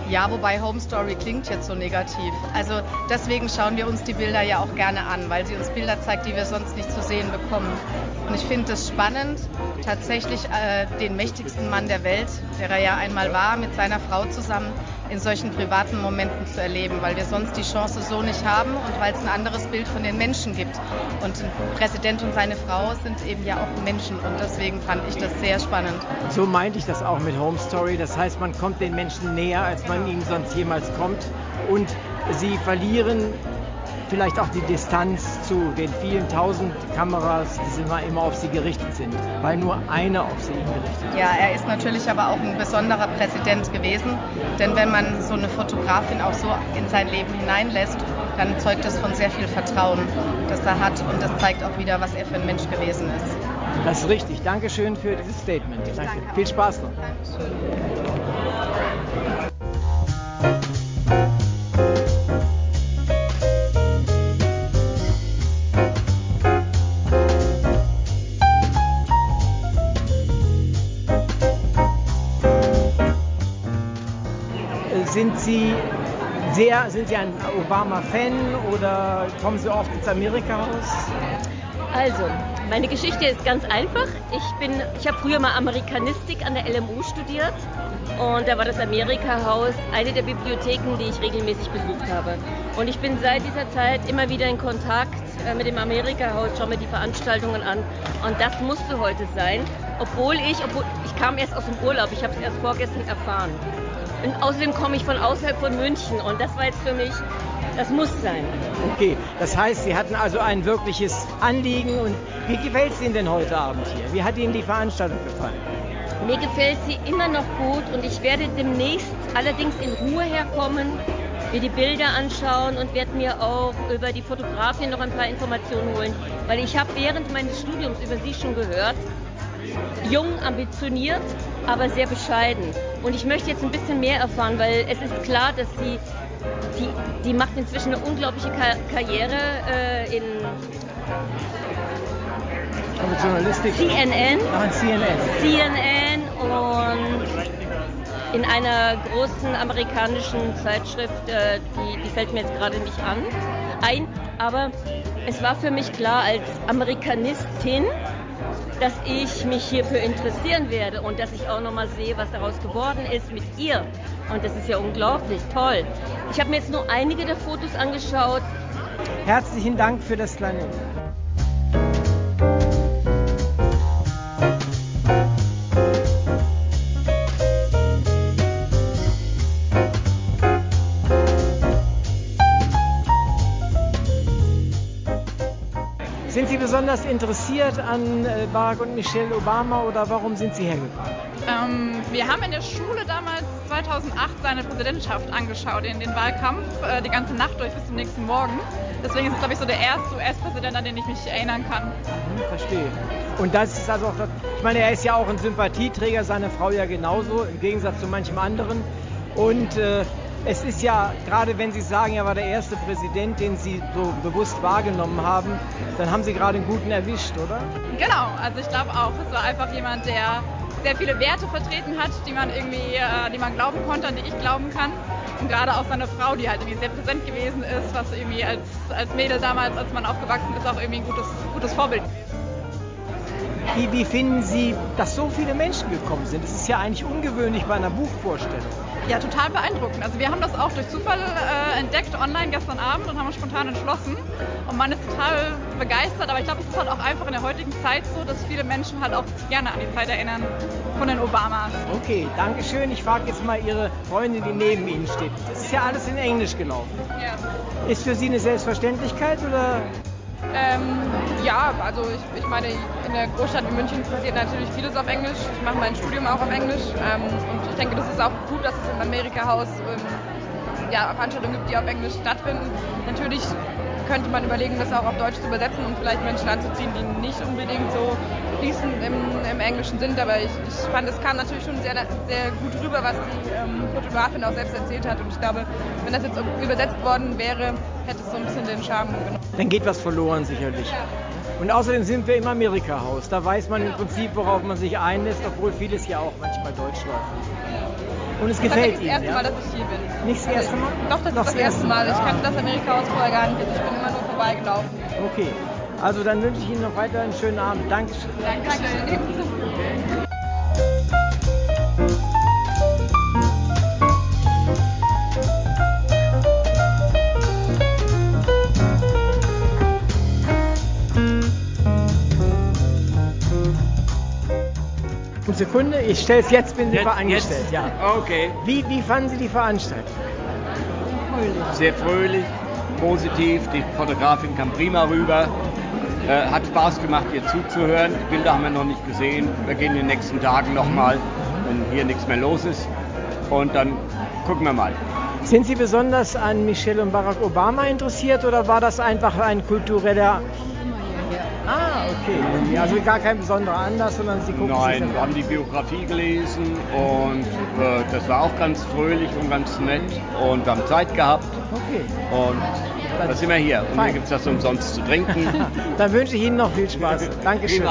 Ja, wobei Home Story klingt jetzt so negativ. Also deswegen schauen wir uns die Bilder ja auch gerne an, weil sie uns Bilder zeigt, die wir sonst nicht zu sehen bekommen. Und ich finde es spannend, tatsächlich den mächtigsten Mann der Welt, der er ja einmal war, mit seiner Frau zusammen in solchen privaten Momenten zu erleben, weil wir sonst die Chance so nicht haben und weil es ein anderes Bild von den Menschen gibt. Und ein Präsident und seine Frau sind eben ja auch Menschen und deswegen fand ich das sehr spannend. So meinte ich das auch mit Home Story. Das heißt, man kommt den Menschen näher, als man ihnen sonst jemals kommt. Und sie verlieren vielleicht auch die Distanz zu den vielen tausend Kameras, die immer auf sie gerichtet sind, weil nur eine auf sie gerichtet ist. Ja, er ist natürlich aber auch ein besonderer Präsident gewesen, denn wenn man so eine Fotografin auch so in sein Leben hineinlässt, dann zeugt das von sehr viel Vertrauen, das er hat und das zeigt auch wieder, was er für ein Mensch gewesen ist. Das ist richtig. Dankeschön für dieses Statement. Danke. Viel Spaß noch. Dankeschön. Sind Sie ein Obama-Fan oder kommen Sie oft ins Amerika-Haus? Also, meine Geschichte ist ganz einfach. Ich habe früher mal Amerikanistik an der LMU studiert und da war das Amerika-Haus eine der Bibliotheken, die ich regelmäßig besucht habe. Und ich bin seit dieser Zeit immer wieder in Kontakt mit dem Amerika-Haus, schaue mir die Veranstaltungen an und das musste heute sein, obwohl ich kam erst aus dem Urlaub, ich habe es erst vorgestern erfahren. Und außerdem komme ich von außerhalb von München und das war jetzt für mich, das muss sein. Okay, das heißt, Sie hatten also ein wirkliches Anliegen. Und wie gefällt es Ihnen denn heute Abend hier? Wie hat Ihnen die Veranstaltung gefallen? Mir gefällt sie immer noch gut und ich werde demnächst allerdings in Ruhe herkommen, mir die Bilder anschauen und werde mir auch über die Fotografin noch ein paar Informationen holen, weil ich habe während meines Studiums über sie schon gehört. Jung, ambitioniert aber sehr bescheiden. Und ich möchte jetzt ein bisschen mehr erfahren, weil es ist klar, dass die macht inzwischen eine unglaubliche Karriere in Journalistik. CNN. Ah, CNN. CNN und in einer großen amerikanischen Zeitschrift, die fällt mir jetzt gerade nicht ein. Aber es war für mich klar als Amerikanistin, dass ich mich hierfür interessieren werde und dass ich auch nochmal sehe, was daraus geworden ist mit ihr. Und das ist ja unglaublich toll. Ich habe mir jetzt nur einige der Fotos angeschaut. Herzlichen Dank für das kleine Interview. Sind Sie besonders interessiert an Barack und Michelle Obama oder warum sind Sie hergekommen? Wir haben in der Schule damals 2008 seine Präsidentschaft angeschaut, in den Wahlkampf, die ganze Nacht durch bis zum nächsten Morgen. Deswegen ist es, glaube ich, so der erste US-Präsident, an den ich mich erinnern kann. Verstehe. Und das ist also auch, ich meine, er ist ja auch ein Sympathieträger, seine Frau ja genauso, im Gegensatz zu manchem anderen. Und es ist ja, gerade wenn Sie sagen, er war der erste Präsident, den Sie so bewusst wahrgenommen haben, dann haben Sie gerade einen guten erwischt, oder? Genau, also ich glaube auch, es war einfach jemand, der sehr viele Werte vertreten hat, die man glauben konnte, an die ich glauben kann. Und gerade auch seine Frau, die halt irgendwie sehr präsent gewesen ist, was irgendwie als Mädel damals, als man aufgewachsen ist, auch irgendwie ein gutes Vorbild gewesen ist. Wie finden Sie, dass so viele Menschen gekommen sind? Das ist ja eigentlich ungewöhnlich bei einer Buchvorstellung. Ja, total beeindruckend. Also wir haben das auch durch Zufall entdeckt online gestern Abend und haben uns spontan entschlossen. Und man ist total begeistert, aber ich glaube, es ist halt auch einfach in der heutigen Zeit so, dass viele Menschen halt auch sich gerne an die Zeit erinnern von den Obamas. Okay, danke schön. Ich frage jetzt mal Ihre Freundin, die neben Ihnen steht. Das ist ja alles in Englisch gelaufen. Ja. Ist für Sie eine Selbstverständlichkeit oder? Ja, also ich meine, in der Großstadt in München passiert natürlich vieles auf Englisch. Ich mache mein Studium auch auf Englisch und ich denke, das ist auch gut, dass es im Amerika Haus Veranstaltungen gibt, die auf Englisch stattfinden. Natürlich könnte man überlegen, das auch auf Deutsch zu übersetzen und vielleicht Menschen anzuziehen, die nicht unbedingt so fließend im Englischen sind. Aber ich fand, es kam natürlich schon sehr, sehr gut rüber, was die Fotografin auch selbst erzählt hat. Und ich glaube, wenn das jetzt übersetzt worden wäre, hätte es so ein bisschen den Charme genommen. Dann geht was verloren sicherlich. Ja. Und außerdem sind wir im Amerika Haus. Da weiß man im Prinzip, worauf man sich einlässt, obwohl vieles ja auch manchmal deutsch läuft. Und es gefällt Ihnen, ja? Das ist das erste Mal, dass ich hier bin. Nicht das erste Mal? Doch, das ist das erste Mal. Ich kannte das Amerika Haus vorher gar nicht. Ich bin immer nur vorbeigelaufen. Okay. Also dann wünsche ich Ihnen noch weiter einen schönen Abend. Dankeschön. Dankeschön. Sekunde, ich stelle es jetzt, bin super angestellt. Jetzt? Ja. Okay. Wie fanden Sie die Veranstaltung? Sehr fröhlich, positiv, die Fotografin kam prima rüber. Hat Spaß gemacht, ihr zuzuhören. Die Bilder haben wir noch nicht gesehen. Wir gehen in den nächsten Tagen nochmal, wenn hier nichts mehr los ist. Und dann gucken wir mal. Sind Sie besonders an Michelle und Barack Obama interessiert oder war das einfach ein kultureller? Ah, okay. Also gar kein besonderer Anlass, sondern Sie gucken sich das an. Nein, wir haben die Biografie gelesen und das war auch ganz fröhlich und ganz nett und wir haben Zeit gehabt. Okay. Und da sind wir hier. Und hier gibt es das umsonst zu trinken. Dann wünsche ich Ihnen noch viel Spaß. Dankeschön.